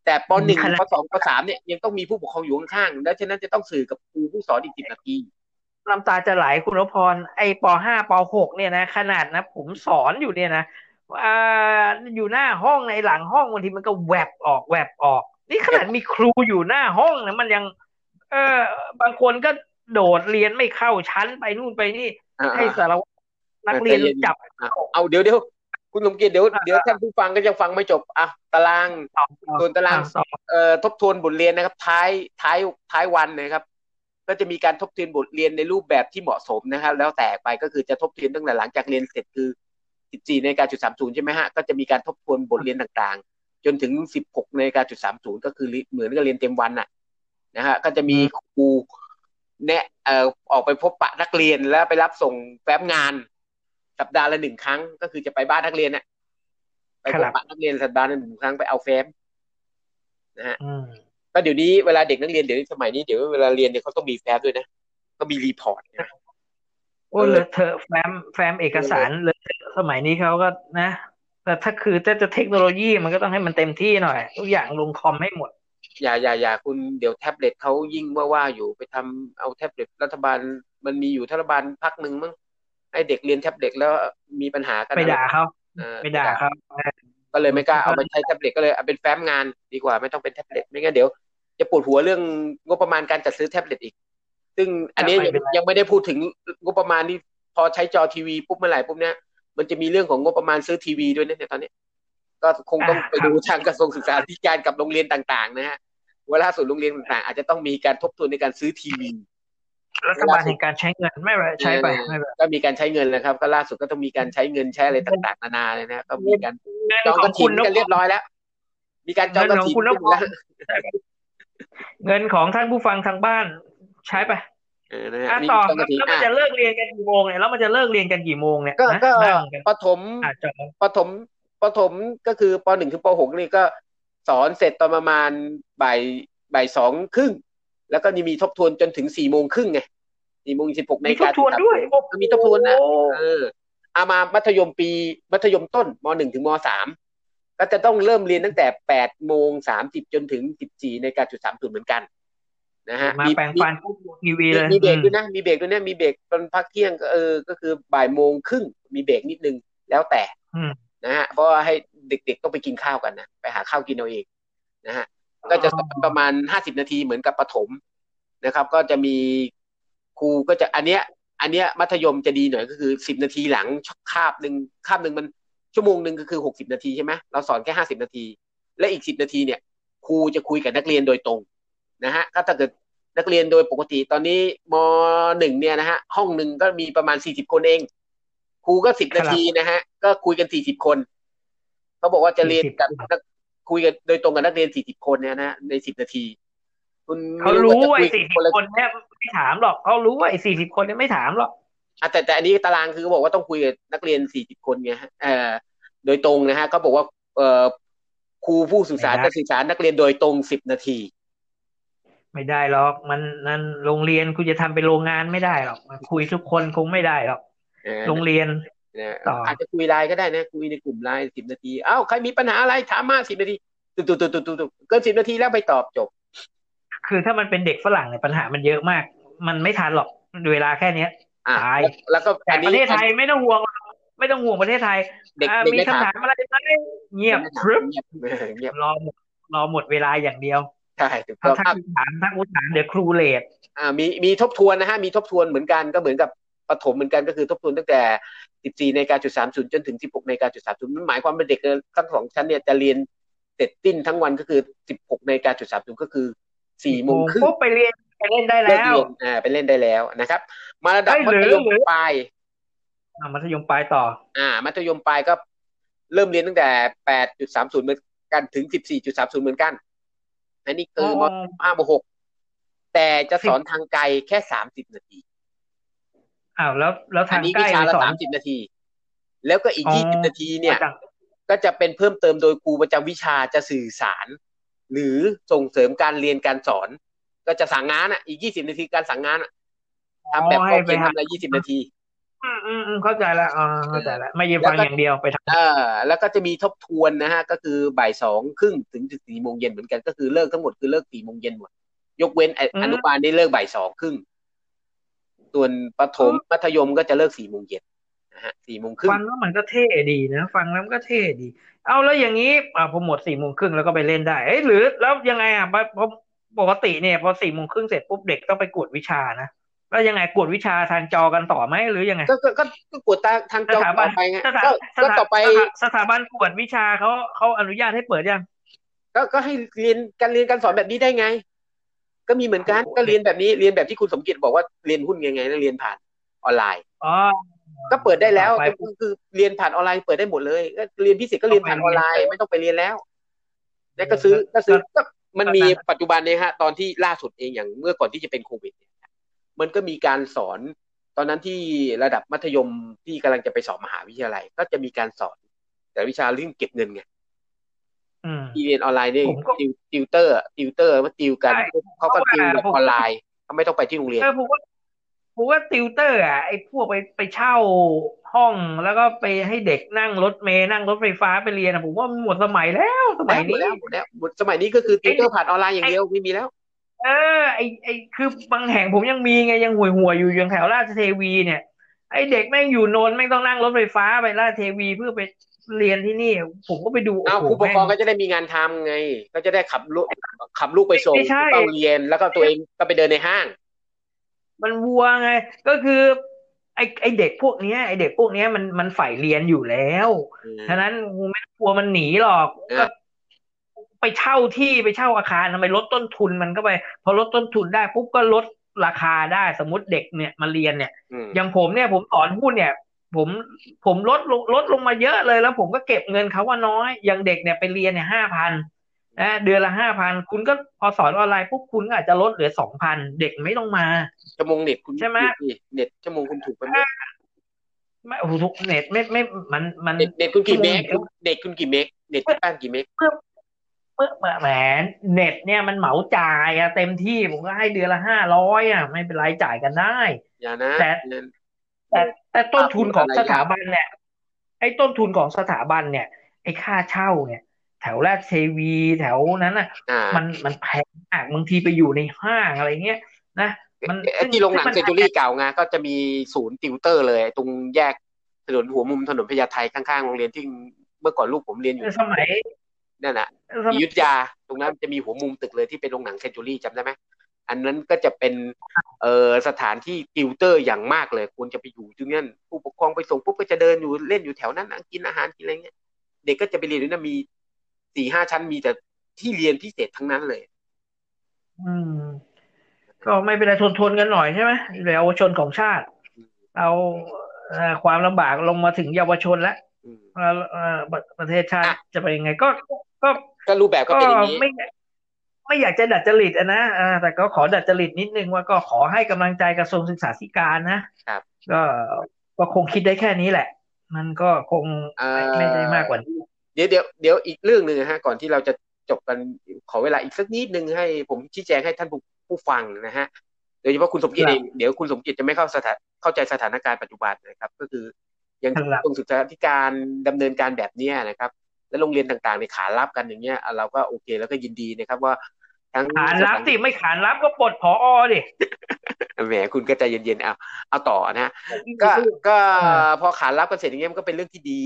แต่ป .1 ป .2 ป .3 เนี่ยยังต้องมีผู้ปกครองอยู่ข้างๆแล้วฉะนั้นจะต้องสื่อกับครูผู้สอนอีก10นาทีน้ำตาจะไหลคุณอภรณ์ไอ้ป .5 ป .6 เนี่ยนะขนาดนะผมสอนอยู่เนี่ยนะอยู่หน้าห้องในหลังห้องบางทีมันก็แวบออกนี่ขนาดมีครูอยู่หน้าห้องนะมันยังบางคนก็โดดเรียนไม่เข้าชั้นไปนู่นไปนี่ให้สารวัตรนักเรียนจับเอาเดี๋ยวคุณสมเกียรติเดี๋ยวท่านผู้ฟังก็จะฟังไม่จบอ่ะตารางส่วนตารางทบทวนบทเรียนนะครับท้ายวันนะครับก็จะมีการทบทวนบทเรียนในรูปแบบที่เหมาะสมนะครับแล้วแต่ไปก็คือจะทบทวนตั้งแต่หลังจากเรียนเสร็จคือ 14:30 น.ใช่มั้ยฮะก็จะมีการทบทวนบทเรียนต่างๆจนถึง 16:30 น.ก็คือเหมือนกับเรียนเต็มวันน่ะนะฮะก็จะมีครูเนี่ยออกไปพบปะนักเรียนแล้วไปรับส่งแฟ้มงานสัปดาห์ละ1ครั้งก็คือจะไปบ้านนักเรียนน่ะไปพบปะนักเรียนสัปดาห์ละ1ครั้งไปเอาแฟ้มนะฮะก็เดี๋ยวนี้เวลาเด็กนักเรียนเดี๋ยวสมัยนี้เดี๋ยวเวลาเรียนเนี่ยเขาต้องมีแฟ้มด้วยนะก็มีรีพอร์ตนะโอ้เลอะเทอะแฟ้มเอกสารเลอะเทอะสมัยนี้เขาก็นะแต่ถ้าคือจะเทคโนโลยีมันก็ต้องให้มันเต็มที่หน่อยทุกอย่างลงคอมให้หมดอย่าคุณเดี๋ยวแท็บเล็ตเขายิ่งว่าอยู่ไปทำเอาแท็บเล็ตรัฐบาลมันมีอยู่รัฐบาลพักนึงมั้งให้เด็กเรียนแท็บเล็ตแล้วมีปัญหากันไปด่าเขาก็เลยไม่กล้าเอาไปใช้แท็บเล็ตก็เลยเอาเป็นแฟ้มงานดีกว่าไม่ต้องเป็นแท็บเล็ตไม่งั้นเดี๋ยวจะปวดหัวเรื่องงบประมาณการจัดซื้อแท็บเล็ตอีกซึ่งอันนี้ยังไม่ได้พูดถึงงบประมาณที่พอใช้จอทีวีปุ๊บเมื่อไหร่ปุ๊บเนี่ยมันจะมีเรื่องของงบประมาณซื้อทีวีด้วยนะเนี่ยตอนนี้ก็คงต้องไปดูทางกระทรวงศึกษาธิการกับโรงเรียนต่างๆนะฮะเวลาส่วนโรงเรียนต่างๆอาจจะต้องมีการทบทวนในการซื้อทีวีรัฐบาลในการใช้เงินไม่ไรใช้ไปก็มีการใช้เงินนะครับก็ล่าสุดก็ต้องมีการใช้เงินใช้อะไรต่างๆนานาเลยนะก็มีการจองกระถิ่นกันเรียบร้อยแล้วมีการจองกระถิ่นเงินของท่านผู้ฟังทางบ้านใช้ไปต่อแล้วมันจะเลิกเรียนกันกี่โมงเนี่ยแล้วมันจะเลิกเรียนกันกี่โมงเนี่ยก็ประถมก็คือป .1 ถึงป .6 นี่ก็สอนเสร็จตอนประมาณบ่าย 2:30 น.แล้วก็นี่มีทบทวนจนถึง 16:30 น. ไง 16:16 น.มีทบทวนด้วยมีทบทวนนะเอามามัธยมต้นม .1 ถึงม .3 ก็จะต้องเริ่มเรียนตั้งแต่ 8:30 น. จนถึง 14:30 น. เหมือนกันนะฮะมีแปรงฟันทีวีเลยมีเบรกด้วยนะมีเบรกตอนพักเที่ยงก็คือ 12:30 น. มีเบรกนิดนึงแล้วแต่นะฮะเพราะให้เด็กๆต้องไปกินข้าวกันนะไปหาข้าวกินเอาเองนะฮะก็จะประมาณ50นาทีเหมือนกับประถมนะครับก็จะมีครูก็จะอันเนี้ยมัธยมจะดีหน่อยก็คือ10นาทีหลังคาบนึงมัน ชั่วโมงนึงก็คือ60นาทีใช่ไหมเราสอนแค่50นาทีและอีก10นาทีเนี่ยครูจะคุยกับนักเรียนโดยตรงนะฮะถ้าเกิดนักเรียนโดยปกติตอนนี้ม.1 เนี่ยนะฮะห้องนึงก็มีประมาณ40คนเองครูก็10นาทีนะฮะก็คุยกัน40คนเขาบอกว่าจะเรียนกับคุยกันโดยตรงกับนักเรียน40คนเนี่ยนะใน10นาทีเขารู้ว่าไอ้40คนเนี่ยไม่ถามหรอกเขารู้ว่าไอ้40คนเนี่ยไม่ถามหรอกแต่อันนี้ตารางคือบอกว่าต้องคุยกับนักเรียน40คนไงฮะโดยตรงนะฮะก็บอกว่าครูผู้สื่อสารจะสื่อสารนักเรียนโดยตรง10นาทีไม่ได้หรอกมันนั่นโรงเรียนคุณจะทำเป็นโรงงานไม่ได้หรอกคุยทุกคนคงไม่ได้หรอกโรงเรียนอาจจะคุยไลน์ก็ได้นะคุยในกลุ่มไลน์10นาทีอ้าวใครมีปัญหาอะไรถามมา10นาทีตุ๊ๆๆๆเกิน10นาทีแล้วไปตอบจบคือถ้ามันเป็นเด็กฝรั่งเนี่ยปัญหามันเยอะมากมันไม่ทันหรอกเวลาแค่นี้ตายแล้วก็แต่ประเทศไทยไม่ต้องห่วงประเทศไทยมีคำถามอะไรไหมเงียบครึบรอหมดเวลาอย่างเดียวใช่ถูกต้องครับถามเดี๋ยวครูเลทมีทบทวนนะฮะมีทบทวนเหมือนกันก็เหมือนกับประถมเหมือนกันก็คือทบทวนตั้งแต่ 14:30 จนถึง 16:30 มันหมายความว่าเด็กทั้ง2ชั้นเนี่ยจะเรียนเสร็จสิ้นทั้งวันก็คือ 16:30 ก็คือ 4:30 ก็ไปเรียนไปเล่นได้แล้วไปเล่นได้แล้วนะครับมาระดับมัธยมปลายมัธยมปลายต่อมัธยมปลายก็เริ่มเรียนตั้งแต่ 8:30 เหมือนกันถึง 14:30 เหมือนกันอันนี้คือม.5 ม.6 แต่จะสอนทางไกลแค่30นาทีอ้าวแล้วทางใกล้สอนละ30นาทีแล้วก็อีก20นาทีเนี่ยก็จะเป็นเพิ่มเติมโดยครูประจำวิชาจะสื่อสารหรือส่งเสริมการเรียนการสอนก็จะสั่งงานอีก20นาทีการสั่งงานทำแบบพอเพียงทำอะไร20นาทีเข้าใจแล้วเข้าใจแล้วไม่ยืมฟังอย่างเดียวไปทำแล้วก็จะมีทบทวนนะฮะก็คือบ่ายสองครึ่งถึง 4:00 เย็นเหมือนกันก็คือเลิกทั้งหมดคือเลิก 4:00 เย็นหมดยกเว้นอนุบาลได้เลิกบ่ายสองครึ่งส่วนประถมมัธยมก็จะเลิก 4:00 เย็นนะฮะ 4:00 ครึ่งฟังแล้วมันก็เท่ดีนะฟังแล้วมันก็เท่ดีเอาแล้วอย่างนี้พอหมด 4:00 ครึ่งแล้วก็ไปเล่นได้เอ๊ะหรือแล้วยังไงปกติเนี่ยพอ 4:00 ครึ่งเสร็จปุ๊บเด็กต้องไปกวดวิชานะแล้วยังไงกวดวิชาทางจอกันต่อไหมหรือยังไงก็กวดทางจอต่อไปไงก็ต่อไปสถาบันกวดวิชาเขาอนุญาตให้เปิดยังก็ให้เรียนการสอนแบบนี้ได้ไงก็มีเหมือนกันก็เรียนแบบนี้เรียนแบบที่คุณสมเกียรติบอกว่าเรียนหุ้นยังไงแล้วเรียนผ่านออนไลน์ก็เปิดได้แล้วคือเรียนผ่านออนไลน์เปิดได้หมดเลยก็เรียนพิเศษก็เรียนผ่านออนไลน์ไม่ต้องไปเรียนแล้วแล้วก็ซื้อก็มันมีปัจจุบันเนี่ยฮะตอนที่ล่าสุดเองอย่างเมื่อก่อนที่จะเป็นโควิดมันก็มีการสอนตอนนั้นที่ระดับมัธยมที่กำลังจะไปสอบมหาวิทยาลัยก็จะมีการสอนแต่วิชาเรื่องเก็บเงินไงที่เรียนออนไลน์นี่ติวเตอร์มาติวกันเขาก็ติวแบบออนไลน์เขาไม่ต้องไปที่โรงเรียนผมว่าติวเตอร์อ่ะไอ้พวกไปเช่าห้องแล้วก็ไปให้เด็กนั่งรถเมล์นั่งรถไฟฟ้าไปเรียนผมว่าหมดสมัยแล้วสมัยนี้สมัยนี้ก็คือติวเตอร์ผ่านออนไลน์อย่างเดียวไม่มีแล้วไอ้คือบางแห่งผมยังมีไงยังห่วยอยู่อย่างแถวราชเทวีเนี่ยไอ้เด็กแม่งอยู่นนท์แม่งต้องนั่งรถไฟฟ้าไปราชเทวีเพื่อไปเรียนที่นี่ผมก็ไปดูผู้ปกครองก็จะได้มีงานทำไงก็จะได้ขับลูกไปส่งไปเรียนแล้วก็ตัวเองก็ไปเดินในห้างมันวัวไงก็คือไอ้เด็กพวกนี้มันใฝ่เรียนอยู่แล้วฉะนั้นกูไม่กลัวมันหนีหรอกก็ไปเช่าที่ไปเช่าอาคารทำไมลดต้นทุนมันก็ไปพอลดต้นทุนได้ปุ๊บก็ลดราคาได้สมมติเด็กเนี่ยมาเรียนเนี่ยอย่างผมเนี่ยผมสอนหุ้นเนี่ยผมลดลงมาเยอะเลยแล้วผมก็เก็บเงินเขาว่าน้อยอย่างเด็กเนี่ยไปเรียนเนี่ย 5,000 นะเดือนละ 5,000 คุณก็พอสอนออนไลน์ปุ๊บคุณก็อาจจะลดเหลือ 2,000 เด็กไม่ต้องมาชั่วโมงเน็ตคุณใช่มั้ยเน็ตชั่วโมงคุณถูกไปมั้ยไม่โอ้โหเน็ตไม่มันเน็ตคุณกี่เมกเด็กคุณกี่เมกเน็ตบ้านกี่เมกแหมเน็ตเนี่ยมันเหมาจ่ายอะเต็มที่ผมก็ให้เดือนละ500อะไม่เป็นไรจ่ายกันได้อย่านะแต่ต้นทุนของสถาบันเนี่ยไอ้ต้นทุนของสถาบันเนี่ยไอ้ค่าเช่าเนี่ยแถวราชเทวีแถวนั้นน่ะมันแพงมากบางทีไปอยู่ในห้างอะไรเงี้ยนะมันที่โรงหนังเซนจูรี่เก่าไงก็จะมีศูนย์ติวเตอร์เลยตรงแยกถนนหัวมุมถนนพญาไทข้างๆโรงเรียนที่เมื่อก่อนลูกผมเรียนอยู่สมัยนั่นน่ะอยุธยาตรงนั้นจะมีหัวมุมตึกเลยที่เป็นโรงหนังเซนจูรี่จำได้ไหม อันนั้นก็จะเป็นสถานที่ติวเตอร์อย่างมากเลยควรจะไปอยู่ตรงนั้นผู้ปกครองไปส่งปุ๊บก็จะเดินอยู่เล่นอยู่แถวนั้นกินอาหารกินอะไรเงี้ยเด็กก็จะไปเรียนด้วยนะมี 4-5 ชั้นมีแต่ที่เรียนพิเศษทั้งนั้นเลยก็ไม่เป็นไรทนๆกันหน่อยใช่ไหมเยาวชนของชาติเอาความลำบากลงมาถึงเยาวชนแล้วประเทศชาติจะเป็นยังไงก็รูปแบบก็เป็นอย่างนี้ไม่อยากจะดัดจริตนะแต่ก็ขอดัดจริตนิดนึงว่าก็ขอให้กำลังใจกระทรวงศึกษาธิการนะครับก็คงคิดได้แค่นี้แหละมันก็คงไม่ได้มากกว่านี้เดี๋ยวอีกเรื่องนึงฮะก่อนที่เราจะจบกันขอเวลาอีกสักนิดนึงให้ผมชี้แจงให้ท่านผู้ฟังนะฮะโดยเฉพาะคุณสมเกียรติเดี๋ยวคุณสมเกียรติจะไม่เข้าใจสถานการณ์ปัจจุบันนะครับก็คือยังกระทรวงศึกษาธิการดำเนินการแบบนี้นะครับและโรงเรียนต่างๆในขานรับกันอย่างเงี้ยเราก็โอเคแล้วก็ยินดีนะครับว่าทั้งขานรับสิไม่ขานรับก็ปลดผอ.ดิแหมคุณก็ใจเย็นๆเอาต่อนะก็พอขานรับกันเสร็จอย่างเงี้ยมันก็เป็นเรื่องที่ดี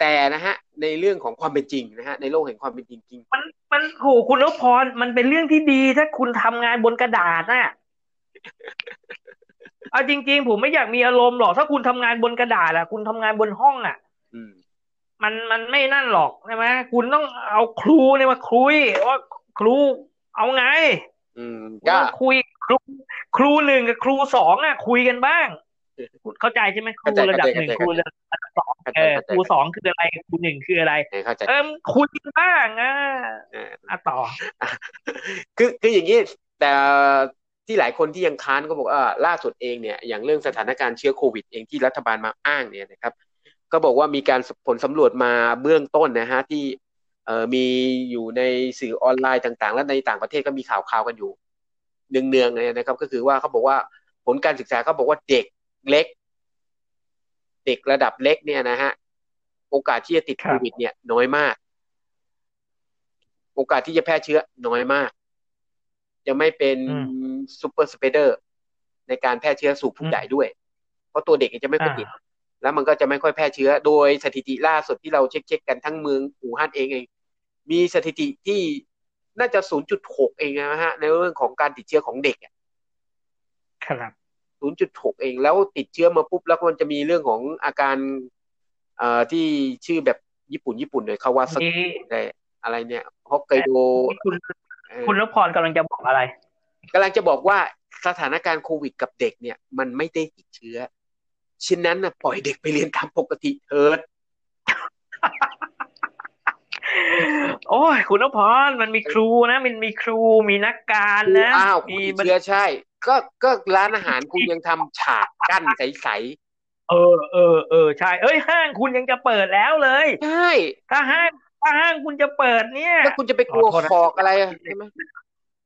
แต่นะฮะในเรื่องของความเป็นจริงนะฮะในโลกแห่งความเป็นจริงจริงมันโหคุณนพพรมันเป็นเรื่องที่ดีถ้าคุณทำงานบนกระดาษน่ะเอาจริงๆผมไม่อยากมีอารมณ์หรอกถ้าคุณทำงานบนกระดาษอ่ะคุณทำงานบนห้องอ่ะมันไม่นั่นหรอกใช่ไหมคุณต้องเอาครูเนี่ยมาคุยว่าครูเอาไงก็คุยครูหนึ่งกับครูสองอ่ะคุยกันบ้างคุณเข้าใจใช่ไหมครูระดับหนึ่งครูระดับสองครูสองคืออะไรครูหนึ่งคืออะไรคุยกันบ้างต่อคืออย่างนี้แต่ที่หลายคนที่ยังค้านก็บอกล่าสุดเองเนี่ยอย่างเรื่องสถานการณ์เชื้อโควิดเองที่รัฐบาลมาอ้างเนี่ยนะครับก็บอกว่ามีการผลสำรวจมาเบื้องต้นนะฮะที่มีอยู่ในสื่อออนไลน์ต่างๆและในต่างประเทศก็มีข่าวๆกันอยู่เนืองๆเลยนะครับก็คือว่าเขาบอกว่าผลการศึกษาเขาบอกว่าเด็กระดับเล็กเนี่ยนะฮะโอกาสที่จะติดโควิดเนี่ยน้อยมากโอกาสที่จะแพร่เชื้อน้อยมากจะไม่เป็นซูเปอร์สเปเดอร์ในการแพร่เชื้อสู่ผู้ใหญ่ด้วยเพราะตัวเด็กจะไม่ค่อยติดแล้วมันก็จะไม่ค่อยแพร่เชื้อโดยสถิติล่าสุดที่เราเช็คกันทั้งเมืองอู่ฮั่นเองมีสถิติที่น่าจะ 0.6 เองนะฮะในเรื่องของการติดเชื้อของเด็กครับ 0.6 เองแล้วติดเชื้อมาปุ๊บแล้วมันจะมีเรื่องของอาการที่ชื่อแบบญี่ปุ่นเลยคาวาซากิอะไรเนี่ยฮอกไกโดคุณนพพรกำลังจะบอกอะไรกำลังจะบอกว่าสถานการณ์โควิดกับเด็กเนี่ยมันไม่ได้ติดเชื้อฉะนั้นนะปล่อยเด็กไปเรียนตามปกติเถิดโอ้ยคุณนพพรมันมีครูนะมันมีครูมีนักการนะมีเชื้อใช่ก็ร้านอาหารคุณยังทำฉากกั้นใสๆเออใช่เอ้ยห้างคุณยังจะเปิดแล้วเลยใช่ถ้าห้างคุณจะเปิดเนี่ยแล้วคุณจะไปกลัวขอกอะไรใช่ไหม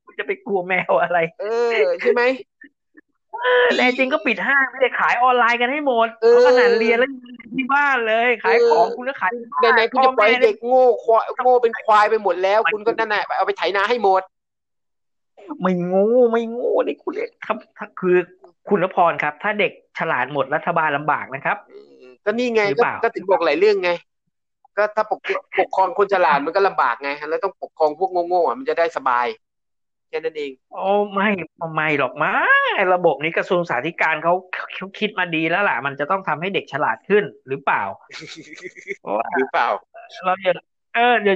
คุณจะไปกลัวแมวอะไรใช่ไหมแต่จริงก็ปิดห้างไม่ได้ขายออนไลน์กันให้หมดเพราะขนาดเรียนแล้วที่บ้านเลยขายของคุณก็ขายไหนๆคุณจะปล่อยเด็กโง่เป็นควายไปหมดแล้วคุณก็นั่นแหละเอาไปไถนาให้หมดไม่โง่นี่คุณครับคือคุณนพพรครับถ้าเด็กฉลาดหมดรัฐบาลลำบากนะครับก็นี่ไงก็ถึงบอกหลายเรื่องไงก็ถ้าปกครองคนฉลาดมันก็ลำบากไงแล้วต้องปกครองพวกโง่ๆมันจะได้สบายแค่นั้นเองโอ้ไม่หรอกมั้งระบบนี้กระทรวงศึกษาธิการเขาคิดมาดีแล้วล่ะมันจะต้องทำให้เด็กฉลาดขึ้นหรือเปล่าเรา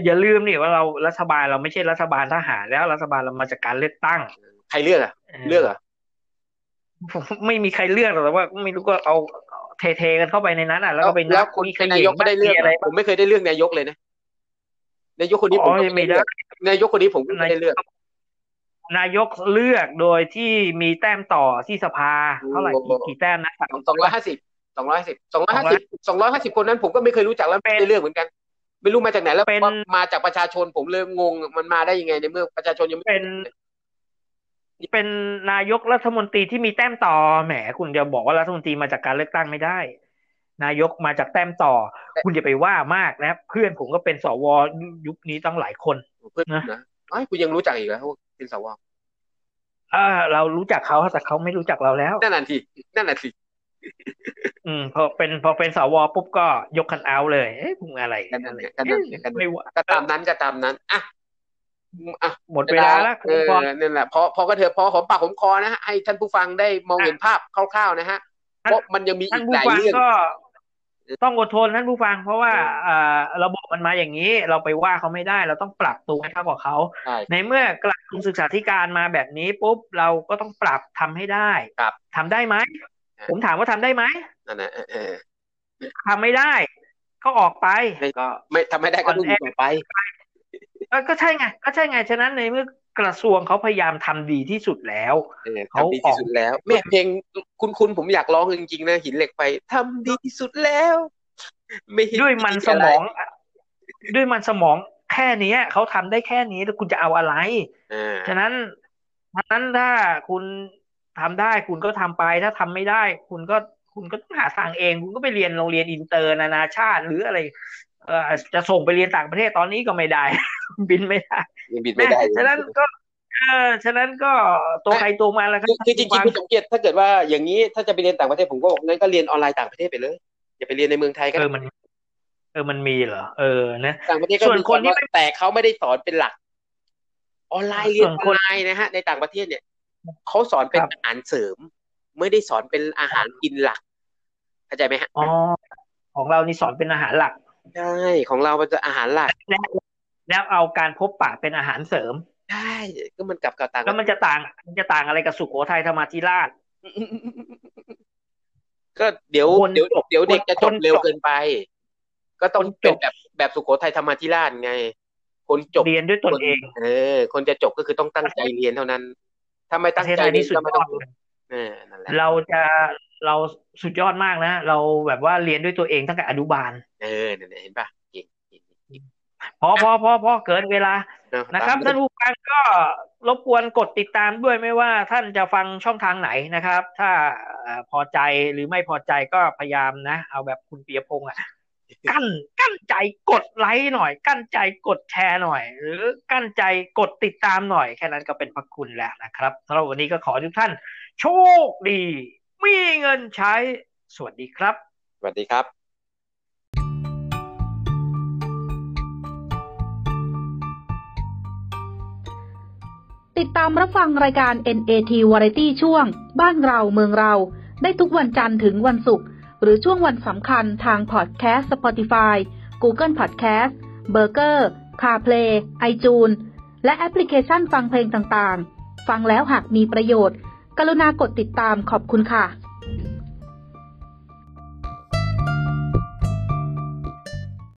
อย่าลืมนี่ว่าเรารัฐบาลเราไม่ใช่รัฐบาลทหารแล้วรัฐบาลเรามาจากการเลือกตั้งใครเลือกอ่ะไม่มีใครเลือกหรอกแต่ว่าไม่รู้ก็เอาเทกันเข้าไปในนั้นแล้วก็ไปนับคนนายกไม่ได้เลือกอะไรผมไม่เคยได้เลือกนายกเลยนะนายกคนนี้ผมไม่ได้นายกคนนี้ผมไม่ได้เลือกนายกเลือกโดยที่มีแต้มต่อที่สภาเท่าไหร่กี่แต้มนะ250คนนั้นผมก็ไม่เคยรู้จักแล้วไม่ได้เลือกเหมือนกันไม่รู้มาจากไหนแล้วมาจากประชาชนผมเลยงงมันมาได้ยังไงในเมื่อประชาชนยังไม่เป็นนายกรัฐมนตรีที่มีแต้มต่อแหมคุณจะบอกว่ารัฐมนตรีมาจากการเลือกตั้งไม่ได้นายกมาจากแต้มต่อคุณอย่าไปว่ามากนะเพื่อนผมก็เป็นสวยุคนี้ต้องหลายคนเพื่อนนะคุณยังรู้จักอีกเหรอเป็นสวเรารู้จักเขาแต่เขาไม่รู้จักเราแล้วนั่นน่ะสิพอเป็นสวปุ๊บก็ยกคันเอาเลยเอ๊ะมึงอะไรกันไม่ว่าก็ตามนั้นอ่ะ อ่ะหมดเวลาแล้วนั่นแหละพอก็เถอะพอหอมปากหอมคอนะฮะให้ท่านผู้ฟังได้มองเห็นภาพคร่าวๆนะฮะเพราะมันยังมีอีกหลายเรื่องก็ต้องอดทนท่านผู้ฟังเพราะว่าระบบมันมาอย่างนี้เราไปว่าเขาไม่ได้เราต้องปรับตัวให้เข้ากับเขาในเมื่อกระทรวงศึกษาธิการมาแบบนี้ปุ๊บเราก็ต้องปรับทำให้ได้ทำได้ไหมผมถามว่าทำได้ไหมทำไม่ได้ก็ออกไปก็ไม่ทำไม่ได้ก็ต้องออกไปก็ใช่ไงฉะนั้นในเมื่อกระทรวงเขาพยายามทำดีที่สุดแล้วเขาดีที่สุดแล้วแม่เพลงคุณผมอยากร้องจริงๆนะหินเหล็กไฟทำดีที่สุดแล้วด้วยมันสมองแค่นี้เขาทำได้แค่นี้แล้วคุณจะเอาอะไรฉะนั้นถ้าคุณทำได้คุณก็ทำไปถ้าทำไม่ได้คุณก็ต้องหาทางเองคุณก็ไปเรียนโรงเรียนอินเตอร์นานาชาติหรืออะไรจะส่งไปเรียนต่างประเทศตอนนี้ก็ไม่ได้ บินไม่ได้ฉะนั้นก็ตัวใครตัวมันแล้วครับคือจริงๆคุณสังเกตถ้าเกิดว่าอย่างนี้ถ้าจะไปเรียนต่างประเทศผมก็บอกงั้นก็เรียนออนไลน์ต่างประเทศไปเลยอย่าไปเรียนในเมืองไทยก็มันมีเหรอนะต่างประเทศส่วนคนที่แต่เขาไม่ได้สอนเป็นหลักออนไลน์เรียนออนไลน์นะฮะในต่างประเทศเนี่ยเขาสอนเป็นอาหารเสริมไม่ได้สอนเป็นอาหารกินหลักเข้าใจไหมฮะอ๋อของเรานี่สอนเป็นอาหารหลักใช่ของเรามันจะอาหารหลักแล้วเอาการพบปะเป็นอาหารเสริมใช่ก็มันกลับต่างแล้วมันจะต่างอะไรกับสุโขทัยธรรมาธิราชก็เดี๋ยวเด็กจะจบเร็วเกินไปก็ต้องเป็นแบบสุโขทัยธรรมาธิราชไงคนจบเรียนด้วยตนเองคนจะจบก็คือต้องตั้งใจเรียนเท่านั้นถ้าไม่ตั้งใจนี่สุดยอดเราสุดยอดมากนะเราแบบว่าเรียนด้วยตัวเองตั้งแต่อนุบาลเห็นป่ะจริงพอเกินเวลานะครับท่านผู้ฟังก็รบกวนกดติดตามด้วยไม่ว่าท่านจะฟังช่องทางไหนนะครับถ้าพอใจหรือไม่พอใจก็พยายามนะเอาแบบคุณปิยพงษ์อ่ะกั้นใจกดไลค์หน่อยกั้นใจกดแชร์หน่อยหรือกั้นใจกดติดตามหน่อยแค่นั้นก็เป็นพระคุณแล้วนะครับสำหรับวันนี้ก็ขอทุกท่านโชคดีมีเงินใช้สวัสดีครับสวัสดีครับติดตามรับฟังรายการ NAT Variety ช่วงบ้านเราเมืองเราได้ทุกวันจันทร์ถึงวันศุกร์หรือช่วงวันสำคัญทางพอดแคสต์ Spotify Google Podcast Burger CarPlay iTunes และแอปพลิเคชันฟังเพลงต่างๆฟังแล้วหากมีประโยชน์กรุณากดติดตามขอบคุณค่ะ